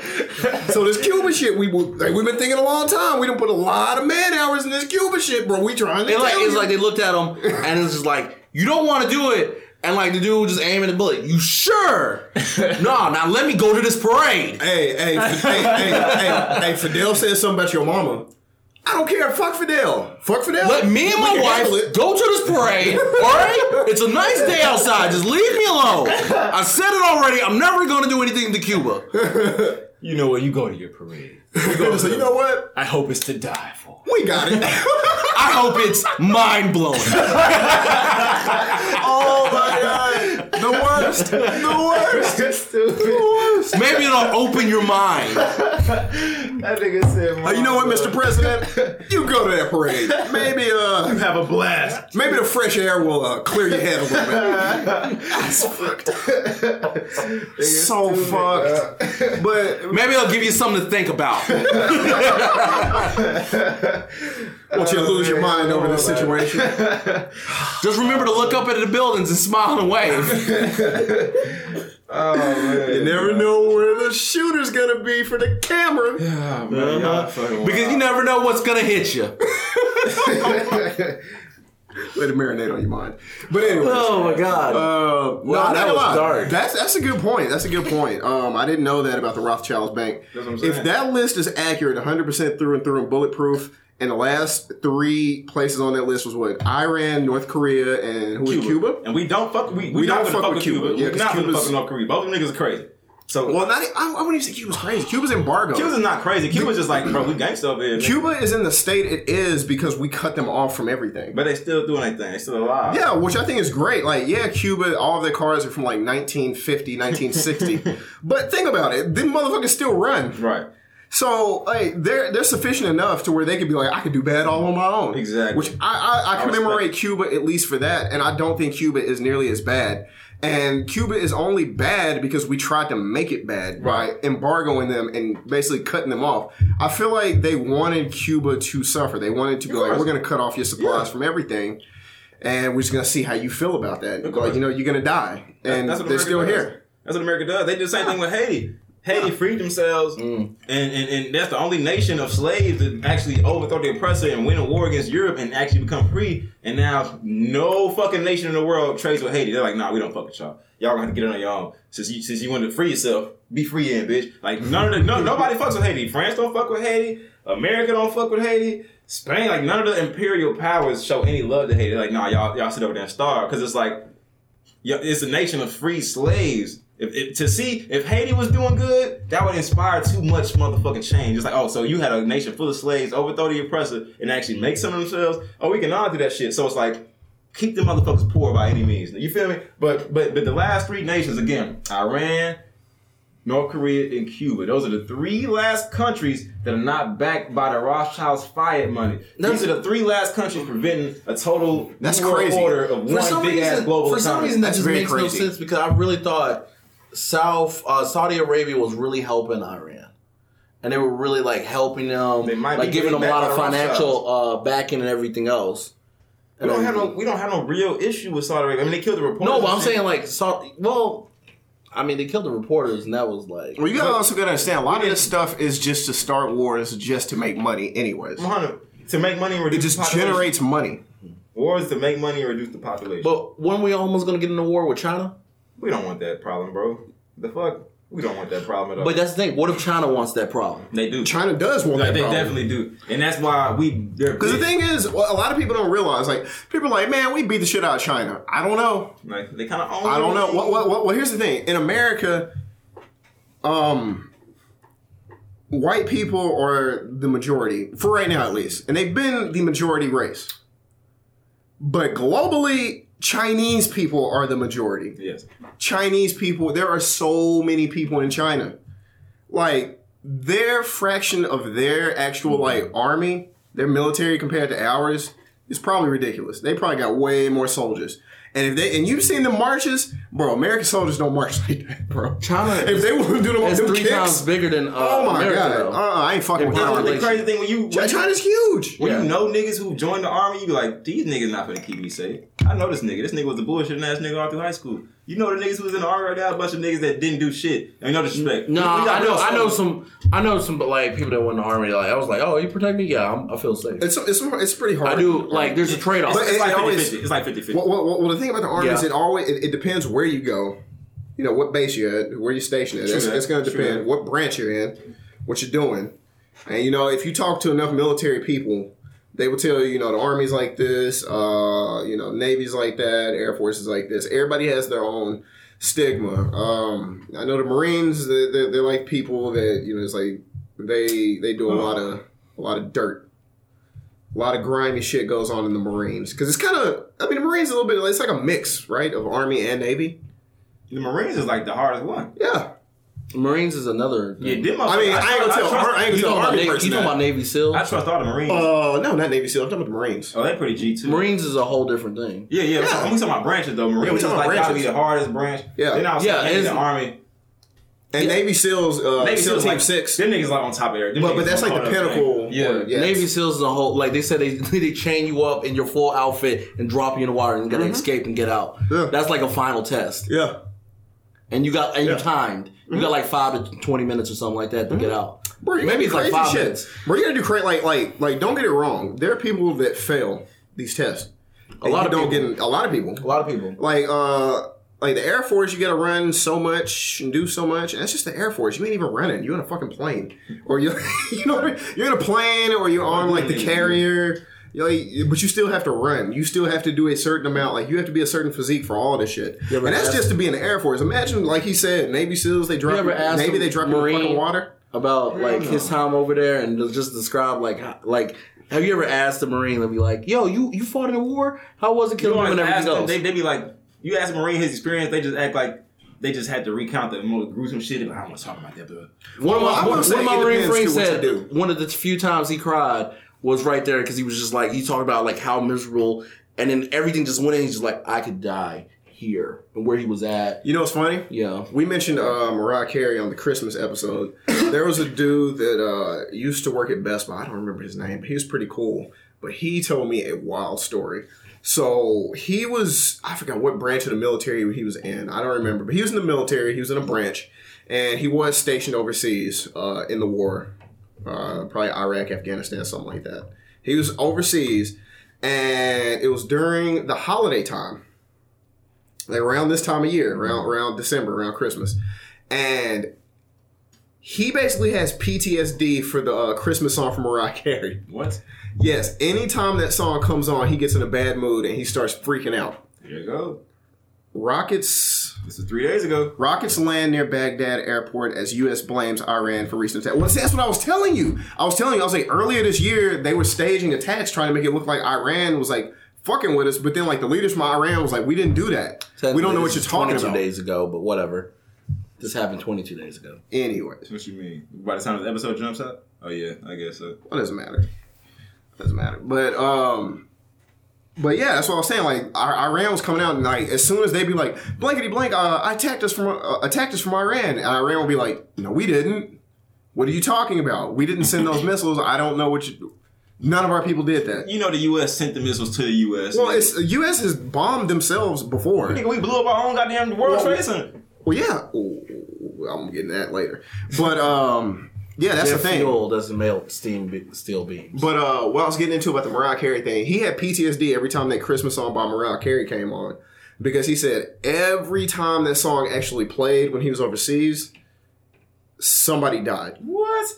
So this Cuba shit, we've been thinking a long time. We done put a lot of man hours in this Cuba shit, bro. We trying to it's like they looked at him, and it was just like, you don't want to do it. And like the dude just aiming the bullet. You sure? No, now let me go to this parade. Hey, Fidel said something about your mama. I don't care. Fuck Fidel. Let me and my wife go to this parade, all right? It's a nice day outside. Just leave me alone. I said it already. I'm never going to do anything to Cuba. You know what? You go to your parade. So you know what? I hope it's to die for. We got it. I hope it's mind-blowing. Oh, my God. The worst. The worst. Maybe it'll open your mind. That nigga said, you know what, Mr. President? You go to that parade. Maybe you have a blast. Maybe the fresh air will clear your head a little bit. That's fucked. So fucked. But maybe it'll give you something to think about. Won't you lose your mind over this situation? Just remember to look up at the buildings and smile and wave. Oh, man. You never know where the shooter's gonna be for the camera. Yeah, man, because you never know what's gonna hit you. Let it marinate on your mind. But anyway. Oh my God. That was dark. That's a good point. I didn't know that about the Rothschilds Bank. That's what I'm saying. If that list is accurate, 100% through and through and bulletproof, and the last 3 places on that list was what? Iran, North Korea, and Cuba? And we don't fuck. We don't fuck with Cuba. Yeah, we're not gonna fuck with North Korea. Both of them niggas are crazy. So I wouldn't even say Cuba's crazy. Cuba's embargoed. Cuba's not crazy. Cuba's just like, bro, we gangsta over here. Cuba is in the state it is because we cut them off from everything. But they still doing anything. They still alive. Yeah, which I think is great. Like, yeah, Cuba, all of their cars are from like 1950, 1960. But think about it. Them motherfuckers still run. Right. So, like, they're sufficient enough to where they could be like, I could do bad all on my own. Exactly. Which I commemorate Cuba at least for that, and I don't think Cuba is nearly as bad. And Cuba is only bad because we tried to make it bad by embargoing them and basically cutting them off. I feel like they wanted Cuba to suffer. They wanted to go, like, we're going to cut off your supplies from everything. and we're just going to see how you feel about that. Okay. Like, you know, you're going to die. And that's what they're still here. That's what America does. They do the same thing with Haiti. Haiti freed themselves, and that's the only nation of slaves that actually overthrow the oppressor and win a war against Europe and actually become free. And now no fucking nation in the world trades with Haiti. They're like, nah, we don't fuck with y'all. Y'all gonna have to get it on your own. Since you wanted to free yourself, be free in, bitch. Like nobody fucks with Haiti. France don't fuck with Haiti. America don't fuck with Haiti. Spain, like none of the imperial powers show any love to Haiti. They're like, nah, y'all sit over there and starve, because it's like, it's a nation of free slaves. If Haiti was doing good, that would inspire too much motherfucking change. It's like, oh, so you had a nation full of slaves, overthrow the oppressor, and actually make some of themselves. Oh, we can all do that shit. So it's like, keep the motherfuckers poor by any means. You feel me? But the last three nations, again, Iran, North Korea, and Cuba. Those are the three last countries that are not backed by the Rothschild's fiat money. These are the three last countries preventing a total order of one big-ass global economy. For some reason, that just makes no sense, because I really thought Saudi Arabia was really helping Iran, and they were really like helping them, like giving them a lot of financial backing and everything else. And we don't have no real issue with Saudi Arabia. I mean, they killed the reporters. No, but I'm saying like they killed the reporters, and that was like. Well, you gotta also gotta understand a lot of this stuff is just to start wars, just to make money, anyways. To make money and reduce. It just generates money. Wars to make money and reduce the population. But weren't we almost gonna get in a war with China? We don't want that problem, bro. The fuck? We don't want that problem at all. But that's the thing. What if China wants that problem? They do. China does want that problem. They definitely do. And that's why because the thing is, a lot of people don't realize, like, people are like, man, we beat the shit out of China. I don't know. Like, they kind of own it. I don't know. Well, here's the thing. In America, white people are the majority, for right now at least. And they've been the majority race. But globally, Chinese people are the majority. Yes. Chinese people, there are so many people in China. Like, their fraction of their actual, like, army, their military compared to ours, is probably ridiculous. They probably got way more soldiers. And you've seen the marches, bro. American soldiers don't march like that, bro. China, if they want to do them kicks, 3 times bigger than America. God, though. I ain't fucking with China. The crazy thing China's huge. When you know niggas who joined the army, you be like, these niggas not finna keep me safe. I know this nigga. This nigga was a bullshitting ass nigga all through high school. You know the niggas who was in the army right now, a bunch of niggas that didn't do shit. I mean, no disrespect. No, I know some, but like people that went in the army, like I was like, oh, you protect me? Yeah, I feel safe. It's pretty hard. I do like there's a trade off. It's like 50-50. Well, the thing about the army is it always depends where you go, you know what base you're at, where your station is. It's going to depend what branch you're in, what you're doing, and you know if you talk to enough military people, they will tell you, you know, the Army's like this, you know, Navy's like that, Air Force is like this. Everybody has their own stigma. I know the Marines, they're like people that, you know, it's like they do a lot of dirt. A lot of grimy shit goes on in the Marines. Because it's kind of, I mean, the Marines are a little bit, it's like a mix, right, of Army and Navy. The Marines is like the hardest one. Yeah. Marines is another thing. Yeah, I ain't gonna tell about Navy SEALs. I trust all the Marines. Oh, no, not Navy SEALs. I'm talking about the Marines. Oh, they're pretty G too. Marines is a whole different thing. Yeah. We're talking about branches though. Marines is like gotta be the hardest branch. Yeah. Then I was in the Army. And Navy SEALs, Team like, 6. Them niggas like on top of everything. But that's like the pinnacle. Yeah. Yes. Navy SEALs is a whole, like they said they chain you up in your full outfit and drop you in the water and you gotta escape and get out. Yeah. That's like a final test. Yeah. And you're timed. You got like 5 to 20 minutes or something like that to get out. Bro, maybe it's like 5 minutes. We're going to do crazy, like don't get it wrong. There are people that fail these tests. A lot of people. Like the Air Force, you got to run so much and do so much. And that's just the Air Force. You ain't even running. You're in a fucking plane. Or you're, you know what I mean? You're in a plane or you're on like the carrier. But you still have to run. You still have to do a certain amount. Like you have to be a certain physique for all this shit. And that's just to be in the Air Force. Imagine, like he said, Navy SEALs. They drop you in fucking water. About like his time over there, and just describe like. Have you ever asked a Marine? They'll be like, "Yo, you fought in a war. How was it killing you and everything else?" They be like, "You ask a Marine his experience. They just act like." They just had to recount the most gruesome shit. I don't want to talk about that, bro. One of my Marine friends said one of the few times he cried was right there because he was just like, he talked about like how miserable, and then everything just went in. He's just like, I could die here and where he was at. You know what's funny? Yeah. We mentioned Mariah Carey on the Christmas episode. There was a dude that used to work at Best Buy. I don't remember his name, but he was pretty cool. But he told me a wild story. So he was, I forgot what branch of the military he was in. I don't remember. But he was in the military. He was in a branch. And he was stationed overseas in the war. Probably Iraq, Afghanistan, something like that. He was overseas. And it was during the holiday time. Like around this time of year, around December, around Christmas. And he basically has PTSD for the Christmas song from Mariah Carey. What? Yes. Anytime that song comes on, he gets in a bad mood and he starts freaking out. Here you go. Rockets. This is 3 days ago. Rockets land near Baghdad airport as U.S. blames Iran for recent attacks. Well, see, that's what I was telling you. I was like, earlier this year, they were staging attacks trying to make it look like Iran was like, fucking with us, but then like the leaders from Iran was like, we didn't do that. We don't know what you're talking about. 22 days ago, but whatever. This happened 22 days ago. Anyways. What you mean? By the time the episode jumps out? Oh yeah, I guess so. Well, it doesn't matter. It doesn't matter. But yeah, that's what I was saying. Like Iran was coming out, and like as soon as they'd be like, blankety blank, attacked us from Iran, and Iran will be like, no, we didn't. What are you talking about? We didn't send those missiles. I don't know what you. None of our people did that. You know the U.S. sent the missiles to the U.S. Well, it's, the U.S. has bombed themselves before. We blew up our own goddamn World Trade Center. Well, yeah. Ooh, I'm getting that later. But, yeah, that's the thing. Fuel doesn't melt steel beams. But what I was getting into about the Mariah Carey thing, he had PTSD every time that Christmas song by Mariah Carey came on. Because he said every time that song actually played when he was overseas, somebody died. What?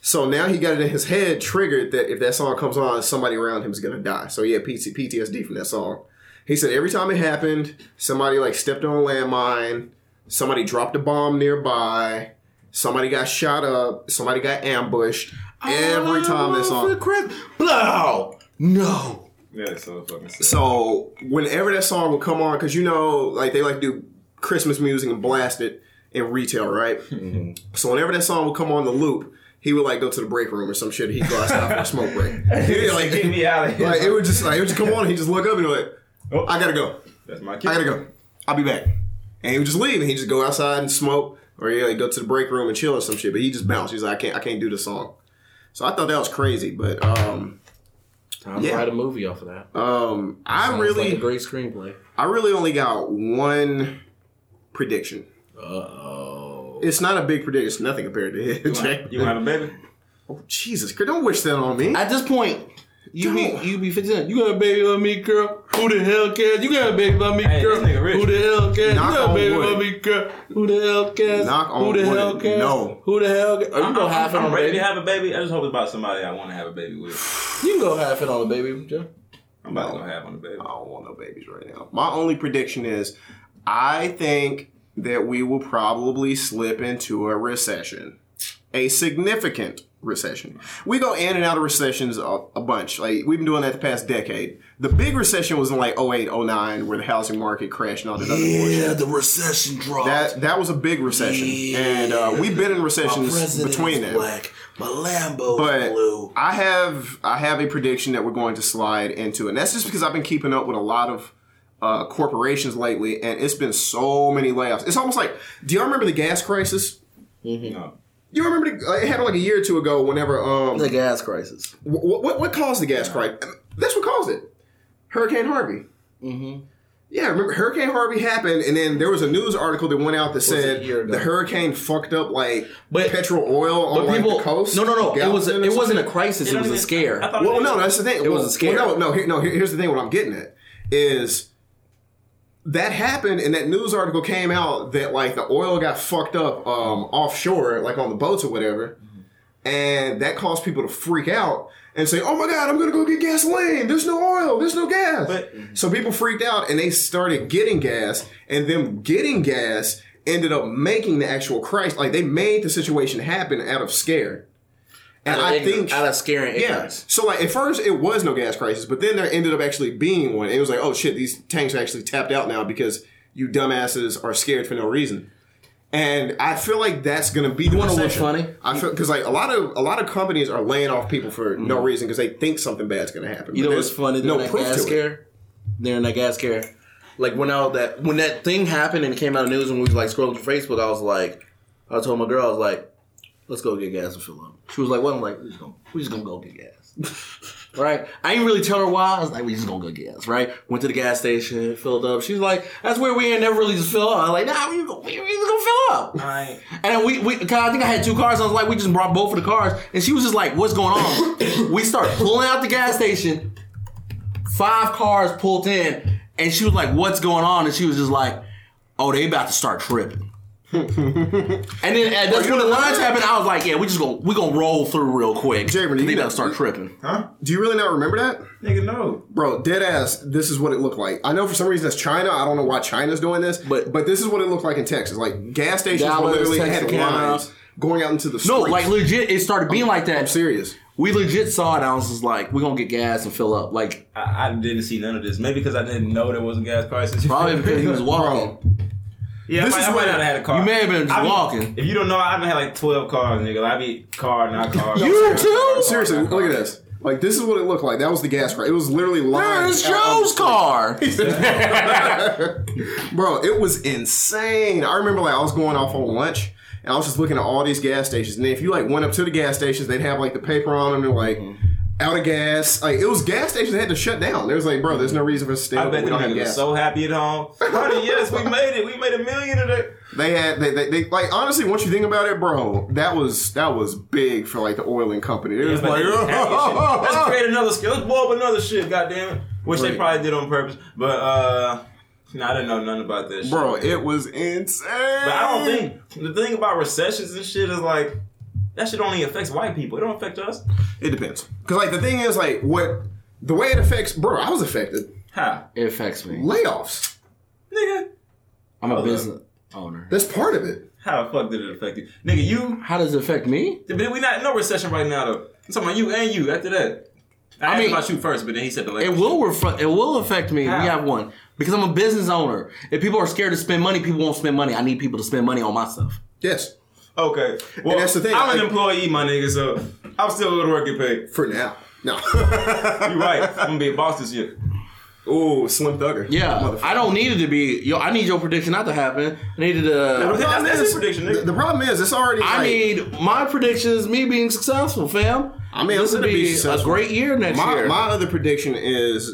So now he got it in his head, triggered that if that song comes on, somebody around him is going to die. So he had PTSD from that song. He said every time it happened, somebody like stepped on a landmine, somebody dropped a bomb nearby, somebody got shot up, somebody got ambushed. Every time that song... Blow! No! Yeah, it's so fucking sad. So whenever that song would come on, because you know, like they like to do Christmas music and blast it in retail, right? Mm-hmm. So whenever that song would come on the loop, he would like go to the break room or some shit. He'd go outside for a smoke break. He'd like get me out of here. Like it would just come on. And he'd just look up and be like, oh, I gotta go. That's my kid. I gotta go. I'll be back. And he would just leave and he'd just go outside and smoke or he'd like go to the break room and chill or some shit. But he just bounced. He's like, I can't do this song. So I thought that was crazy. But time to write a movie off of that. I really like a great screenplay. I really only got one prediction. It's not a big prediction. It's nothing compared to him. You want to have a baby? Oh, Jesus. Don't wish that on me. At this point, you be 15. You got a baby by me, girl. Who the hell cares? You got a baby by me, girl. Who the hell cares? Knock you got a baby by me, girl. Who the hell cares? Knock on wood. Who the hell cares? No. Who the hell cares? Are you going to half it on a baby? I'm ready to have a baby. I just hope it's about somebody I want to have a baby with. You can go half it on a baby, Joe. I'm about to go half on a baby. I don't want no babies right now. My only prediction is I think that we will probably slip into a recession. A significant recession. We go in and out of recessions a bunch. Like, we've been doing that the past decade. The big recession was in like 08, 09, where the housing market crashed and all that other bullshit. Yeah, the recession dropped. That was a big recession. Yeah. And we've been in recessions between them. Black. My Lambo's blue. I have a prediction that we're going to slide into. And that's just because I've been keeping up with a lot of corporations lately, and it's been so many layoffs. It's almost like, do y'all remember the gas crisis? Mm-hmm. No. You remember it happened like a year or two ago. Whenever the gas crisis, what caused the gas crisis? That's what caused it. Hurricane Harvey. Mm-hmm. Yeah, remember Hurricane Harvey happened, and then there was a news article that went out that said the hurricane fucked up like petrol oil on people, like, the coast. No, it wasn't a crisis. It was a scare. Well, no, that's the thing. It was a scare. Here's the thing. What I'm getting at is, that happened, and that news article came out that like the oil got fucked up offshore, like on the boats or whatever, and that caused people to freak out and say, "Oh my God, I'm gonna go get gasoline. There's no oil. There's no gas." But, so people freaked out, and they started getting gas, and them getting gas ended up making the actual crisis. Like they made the situation happen out of scare. And I think out of scare and ignorance. Yeah. So like at first it was no gas crisis, but then there ended up actually being one. It was like, oh shit, these tanks are actually tapped out now because you dumbasses are scared for no reason. And I feel like that's gonna be the recession. You wanna look funny? I feel because like a lot of companies are laying off people for no reason because they think something bad's gonna happen. You know what's funny? They're in that gas scare. Like when that thing happened and it came out of the news and we was like scrolling through Facebook, I told my girl, I was like, let's go get gas and fill up. She was like, what? I'm like, we just gonna go get gas. Right? I didn't really tell her why. I was like, we just gonna go get gas, right? Went to the gas station, filled up. She was like, that's where we ain't never really just fill up. I was like, nah, we just gonna fill up. Right. And we cause I think I had two cars. I was like, we just brought both of the cars. And she was just like, what's going on? We start pulling out the gas station. 5 cars pulled in. And she was like, what's going on? And she was just like, oh, they about to start tripping. And then that's when the lines happened. I was like, yeah, we gonna roll through real quick. Jeremy, they about to start tripping. Huh? Do you really not remember that? Nigga, no. Bro, dead ass, this is what it looked like. I know for some reason that's China. I don't know why China's doing this. But this is what it looked like in Texas. Like, gas stations were literally had lines going out into the streets. No, like, legit, it started being like that. I'm serious. We legit saw it. I was just like, we're going to get gas and fill up. Like, I didn't see none of this. Maybe because I didn't know there was a gas crisis. Probably because he was walking. Yeah, I might not have had a car. You may have been just walking. If you don't know, I've had like 12 cars, nigga. Like, I be car, not car. You too? Seriously, look at this. Like, this is what it looked like. That was the gas car. It was literally lines. There's Joe's car. Bro, it was insane. I remember, like, I was going off on lunch. And I was just looking at all these gas stations. And then if you, like, went up to the gas stations, they'd have, like, the paper on them. They're, like, out of gas. Like, it was gas stations that had to shut down. They was like, bro, there's no reason for us to stay. I bet the niggas were so happy at home. Honey, yes, we made it. We made $1 million of that. They like, honestly, once you think about it, bro, that was big for, like, the oil and company. They was like, let's create another skill. Let's blow up another shit, goddammit. Which they probably did on purpose. But, I didn't know nothing about that shit. Bro, it was insane. But I don't think... The thing about recessions and shit is like... That shit only affects white people. It don't affect us. It depends. Because like the thing is like... The way it affects... Bro, I was affected. How? It affects me. Layoffs. Nigga. I'm a business owner. That's part of it. How the fuck did it affect you? Nigga, you... How does it affect me? We not in no recession right now though. I'm talking about you and you after that. I asked about you first, but then he said the layoffs. It will affect me. How? We have one. Because I'm a business owner. If people are scared to spend money, people won't spend money. I need people to spend money on my stuff. Yes. Okay. Well, and that's the thing. I'm an employee, my nigga, so I'm still going to work and pay. For now. No. You're right. I'm going to be a boss this year. Ooh, Slim Thugger. Yeah. I don't need it to be. Yo, I need your prediction not to happen. I needed to. That's his prediction, nigga. The problem is, it's already. I need my predictions, me being successful, fam. I mean, this would be a great year next year. My other prediction is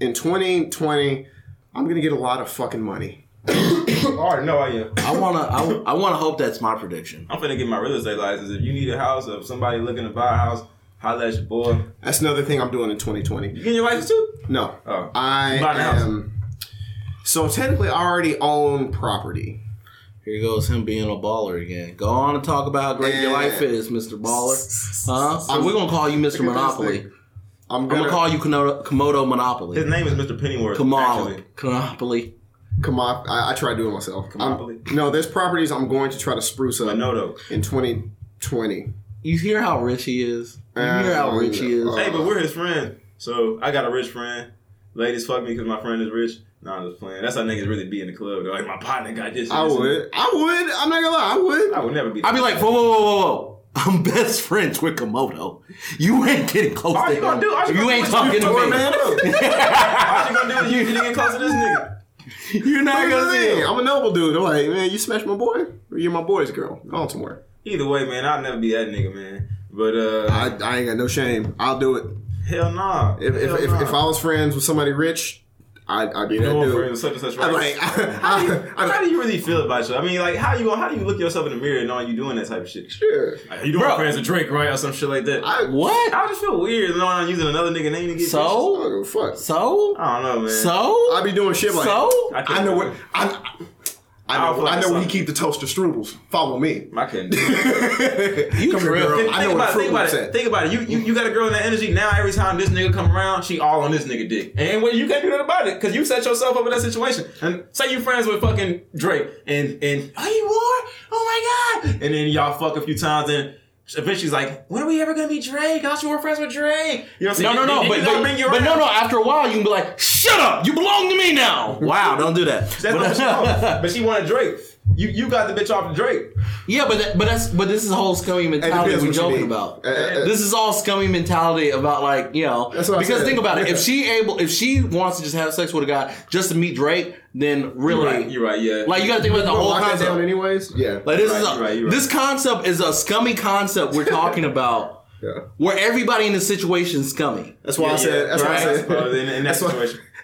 in 2020. I'm gonna get a lot of fucking money. Alright, no, I am. I wanna hope that's my prediction. I'm finna get my real estate license. If you need a house, or if somebody looking to buy a house, holla at your boy. That's another thing I'm doing in 2020. You getting your license too? No, I am. So technically, I already own property. Here goes him being a baller again. Go on and talk about how great your life is, Mr. Baller. Huh? So we're gonna call you Mr. Monopoly. I'm gonna call you Komodo Monopoly. His name is Mr. Pennyworth. Komonopoly. I tried doing it myself. No, there's properties I'm going to try to spruce up in 2020. You hear how rich he is? Hey, but we're his friend. So I got a rich friend. Ladies fuck me because my friend is rich. Nah, I'm just playing. That's how niggas really be in the club, though. Like, my partner got this. I would. I'm not gonna lie. I would never be. I'd be like, whoa. I'm best friends with Komodo. You ain't getting close to him. You ain't talking to me. All you gonna do is you getting close to this nigga. You're not gonna see him. I'm a noble dude. I'm like, man, you smashed my boy? Or you're my boy's girl. Go on somewhere. Either way, man, I'll never be that nigga, man. But I ain't got no shame. I'll do it. Hell nah. If I was friends with somebody rich, I'd be that dude. Friends with such and such, right? Like, how do you really feel about yourself? I mean, like, how do you look yourself in the mirror knowing you doing that type of shit? Sure. Like, you doing friends with Drake, right, or some shit like that? I just feel weird knowing I'm using another nigga name to get. So fuck. So I don't know, man. So I be doing shit like. So I know what I know where he keep the toaster strudels. Follow me. I couldn't do it. You come real. Think about it. You got a girl in that energy. Now every time this nigga come around, she all on this nigga dick. And well, you can't do nothing about it because you set yourself up in that situation. And say you friends with fucking Drake and oh, you are? Oh my God. And then y'all fuck a few times and eventually's like, when are we ever gonna be Drake? I thought you were friends with Drake. You know what I'm saying? No. After a while, you can be like, shut up. You belong to me now. Wow, don't do that. But she wanted Drake. You got the bitch off Drake. Yeah, but this is a whole scummy mentality we're joking about. This is all scummy mentality about, like, you know, because think about it. If she wants to just have sex with a guy just to meet Drake, then really you're right, yeah. Like, you gotta think about the whole concept. Anyways, yeah. Like, this concept is a scummy concept we're talking about. Yeah. Where everybody in the situation is scummy. That's why I said.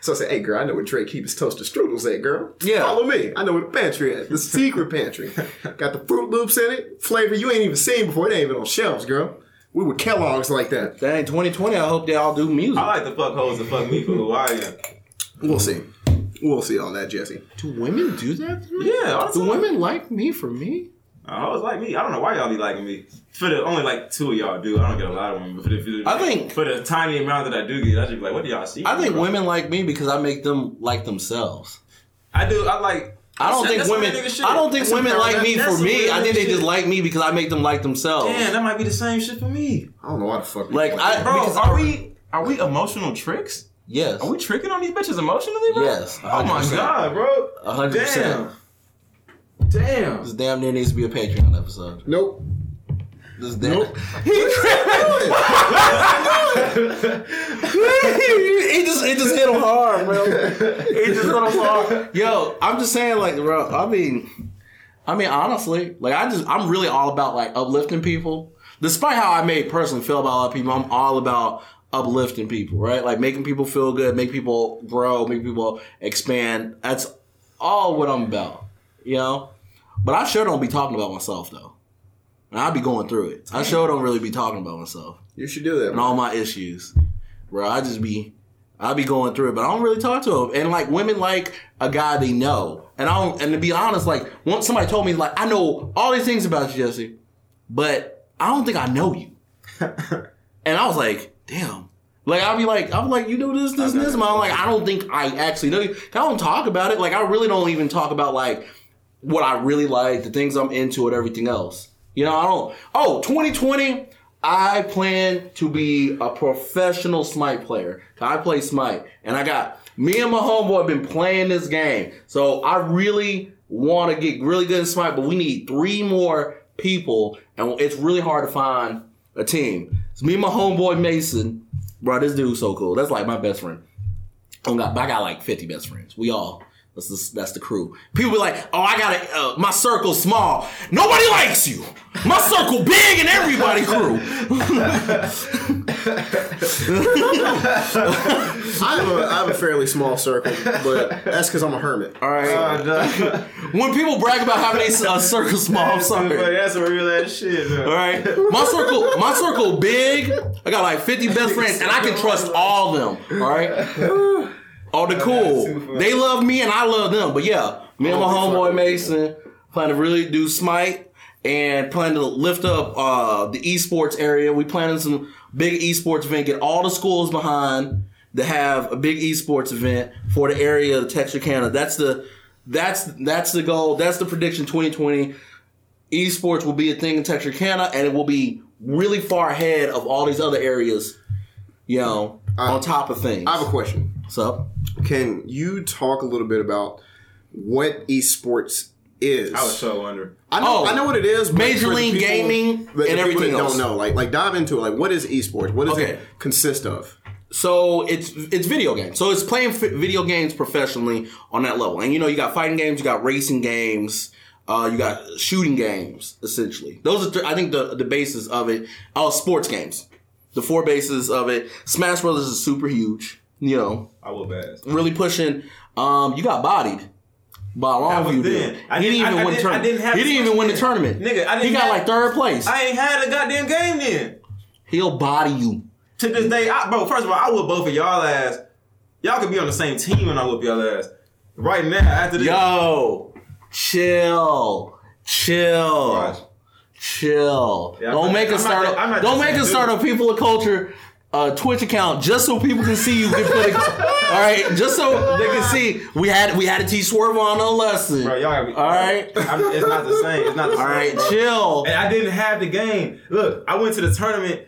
So I said, hey, girl, I know where Drake keeps his toaster strudels at, girl. Yeah. Follow me. I know where the pantry is. The secret pantry. Got the Fruit Loops in it. Flavor you ain't even seen before. It ain't even on shelves, girl. We were Kellogg's like that. Dang, 2020, I hope they all do music. I like the fuck hoes and fuck me for who I am. We'll see. We'll see all that, Jesse. Do women do that to me? Yeah. Honestly. Do women like me for me? I always like me. I don't know why y'all be liking me. For the only like two of y'all do. I don't get a lot of women. But for the tiny amount that I do get, I just be like, what do y'all see? I think women like me because I make them like themselves. I do. I like. I don't think women like me for me. I think they just like me because I make them like themselves. Damn, that might be the same shit for me. I don't know why the fuck. Like, are we emotional tricks? Yes. Are we tricking on these bitches emotionally, bro? Yes. 100%. Oh my god, bro. 100%. Damn. This damn near needs to be a Patreon episode. Nope. This damn. Nope. It just hit him hard, bro. It just hit him hard. Yo, I'm just saying, like, bro. I mean, honestly, like, I'm really all about, like, uplifting people. Despite how I may personally feel about other people, I'm all about uplifting people, right? Like, making people feel good, make people grow, make people expand. That's all what I'm about. You know, but I sure don't be talking about myself though, and I be going through it. I sure don't really be talking about myself. You should do that. And all my issues, bro. I be going through it, but I don't really talk to them. And like, women like a guy they know, and to be honest, like, once somebody told me, like, I know all these things about you, Jesse, but I don't think I know you. And I was like, damn. Like, I'll be like, you do this, and I'm like, I don't think I actually know you. I don't talk about it. Like, I really don't even talk about, like, what I really like, the things I'm into, and everything else. You know, 2020, I plan to be a professional Smite player. I play Smite, and I got, me and my homeboy have been playing this game. So I really want to get really good in Smite, but we need 3 more people, and it's really hard to find a team. So me and my homeboy Mason, bro, this dude's so cool. That's like my best friend. I got like 50 best friends. We all. That's the crew. People be like, oh, I got it. My circle's small. Nobody likes you. My circle big and everybody crew. I have a fairly small circle, but that's because I'm a hermit. All right. When people brag about having a circle small, I'm sorry. That's a real ass shit, man. All right. My circle big. I got like 50 best friends, and I can trust all of them. All right. Oh, they're cool. They love me and I love them. But yeah, me and my homeboy Mason plan to really do Smite and plan to lift up the esports area. We planning some big esports event, get all the schools behind to have a big esports event for the area of Texarkana. That's the goal. That's the prediction. 2020 esports will be a thing in Texarkana, and it will be really far ahead of all these other areas. You know, on top of things. I have a question. So, can you talk a little bit about what esports is? I was so wondering. I know what it is. Major League Gaming and everything else. Don't know. Like dive into it. Like, what is esports? What does it consist of? So it's video games. So it's playing video games professionally on that level. And you know, you got fighting games, you got racing games, you got shooting games. Essentially, those are I think the basis of it. Sports games, the 4 bases of it. Smash Brothers is super huge. You know, I will bet. Really pushing. You got bodied by a long view. He didn't even win the tournament. Nigga, he got like 3rd place. I ain't had a goddamn game then. He'll body you. To this day, bro, first of all, I whoop both of y'all ass. Y'all could be on the same team and I whoop y'all ass. Right now, after this. Yo, chill. Gosh. Chill. Yeah, don't make a startup people of culture. Twitch account just so people can see you get put. All right, just so they can see we had to teach Swerve on a lesson. Bro, y'all gotta be, all right, it's not the same. It's not the same. All right, bro. Chill. And I didn't have the game. Look, I went to the tournament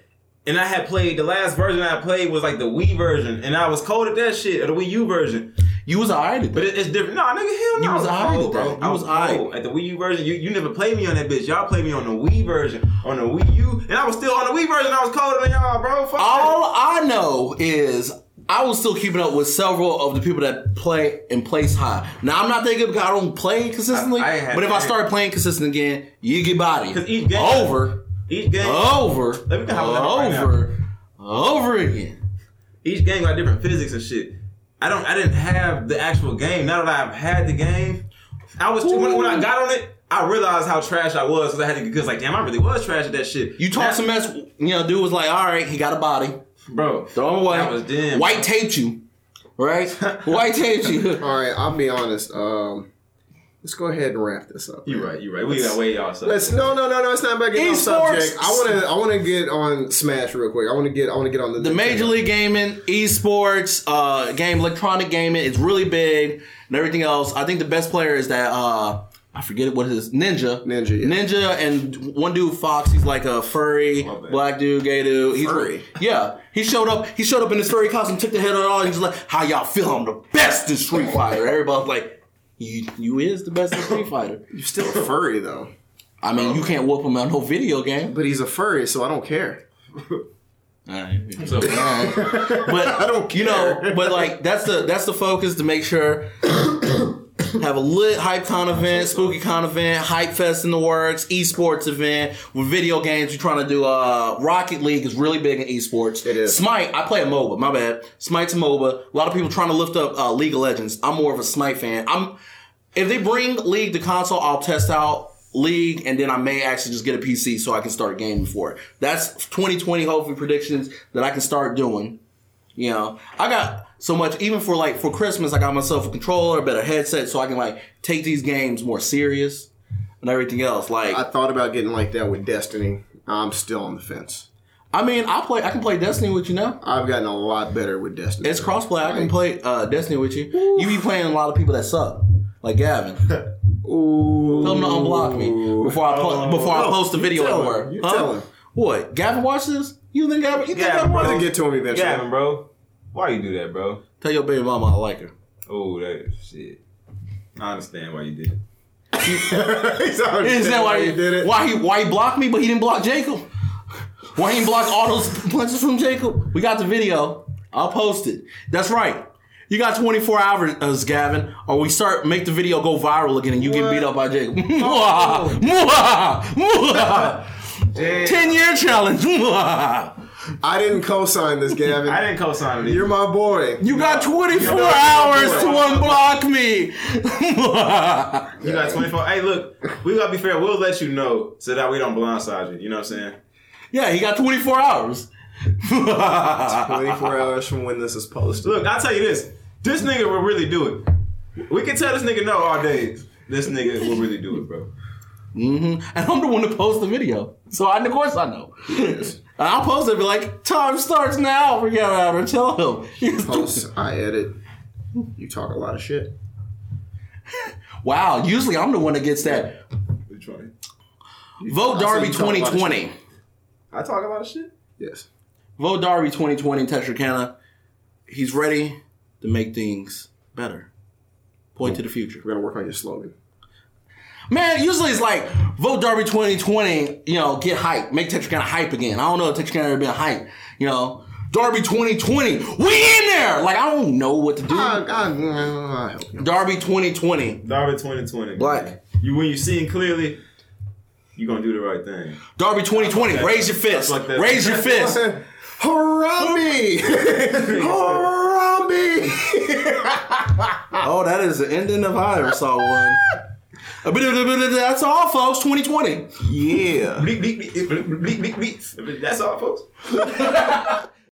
and I had played the last version I played was like the Wii version, and I was cold at that shit or the Wii U version. You was alright at that. But it's different. Nah, nigga, hell no. You was alright at that. You was alright. At the Wii U version, you never played me on that bitch. Y'all played me on the Wii version, on the Wii U. And I was still on the Wii version. I was colder than y'all, bro. Fuck all that. I know is I was still keeping up with several of the people that play and place high. Now, I'm not that good because I don't play consistently. But if I start playing consistent again, you get bodied. Because each game. Over. Each game. Over. Let me get over. Over again. Each game got different physics and shit. I didn't have the actual game. Now that I've had the game, I was when I got on it, I realized how trash I was because I had to because like damn, I really was trash at that shit. You talk some mess, you know, dude was like, all right, he got a body, bro. Throw him away. That was damn. White taped you, right? White taped you. All right, I'll be honest. Let's go ahead and wrap this up. You're right. We got way off subject. No. It's not about getting off subject. I want to get on Smash real quick. I want to get on the major league gaming, esports, electronic gaming. It's really big and everything else. I think the best player is that I forget what his Ninja. Yeah. Ninja and one dude Fox. He's like a furry black dude, gay dude. He's furry. Yeah. He showed up in his furry costume, took the head off, and he's like, "How y'all feel? I'm the best in Street Fighter." Everybody's like. You is the best Street Fighter. You're still a furry, though. I mean, you can't whoop him on no video game. But he's a furry, so I don't care. All right. So, but I don't care. You know, but like that's the focus to make sure have a lit HypeCon event, SpookyCon event, Hype Fest in the works, esports event with video games. You're trying to do Rocket League is really big in esports. It is. Smite, I play a MOBA. My bad. Smite's a MOBA. A lot of people trying to lift up League of Legends. I'm more of a Smite fan. If they bring League to console, I'll test out League, and then I may actually just get a PC so I can start gaming for it. That's 2020 hopefully predictions that I can start doing. You know, I got so much, even for Christmas, I got myself a controller, a better headset, so I can like take these games more serious and everything else. Like I thought about getting like that with Destiny. I'm still on the fence. I mean, I can play Destiny with you now. I've gotten a lot better with Destiny. It's crossplay. I can play Destiny with you. Ooh. You be playing a lot of people that suck. Like Gavin. Ooh. Tell him to unblock me before I post the video anywhere. You tell him. What? Gavin watch this? You think Gavin? You think Gavin watch it? Get to him eventually. Gavin, bro. Why you do that, bro? Tell your baby mama I like her. Oh, that shit. I understand why you did it. Is that why you did it? Why he blocked me, but he didn't block Jacob? Why he didn't block all those punches from Jacob? We got the video. I'll post it. That's right. You got 24 hours, Gavin, or we make the video go viral again and you get beat up by Jacob. 10-year challenge. I didn't co-sign this, Gavin. I didn't co-sign it. You're my boy. You got 24 hours to unblock me. You got 24. Hey, look, we got to be fair. We'll let you know so that we don't blindside you. You know what I'm saying? Yeah, he got 24 hours. 24 hours from when this is posted. Look, I'll tell you this. This nigga will really do it. We can tell this nigga no all day. This nigga will really do it, bro. Mm-hmm. And I'm the one to post the video. So, of course, I know. Yes. And I'll post it and be like, time starts now. Forget about it. Tell him. You post, I edit. You talk a lot of shit. Wow. Usually, I'm the one that gets that. Vote Darby 2020. I talk a lot of shit? Yes. Vote Darby 2020 in Texarkana. He's ready to make things better. Point to the future. We gotta work on your slogan. Man, usually it's like, vote Darby 2020, you know, get hype. Make Texarkana hype again. I don't know if Texarkana ever been hype. You know, Darby 2020, we in there! Like, I don't know what to do. Darby 2020. Darby 2020. Black. When you see it clearly, you're going to do the right thing. Darby 2020, okay. Raise your fist. Like raise your fist. Harambe! Harambe! Oh, that is the ending of I Ever Saw One. That's all, folks. 2020. Yeah. That's all, folks.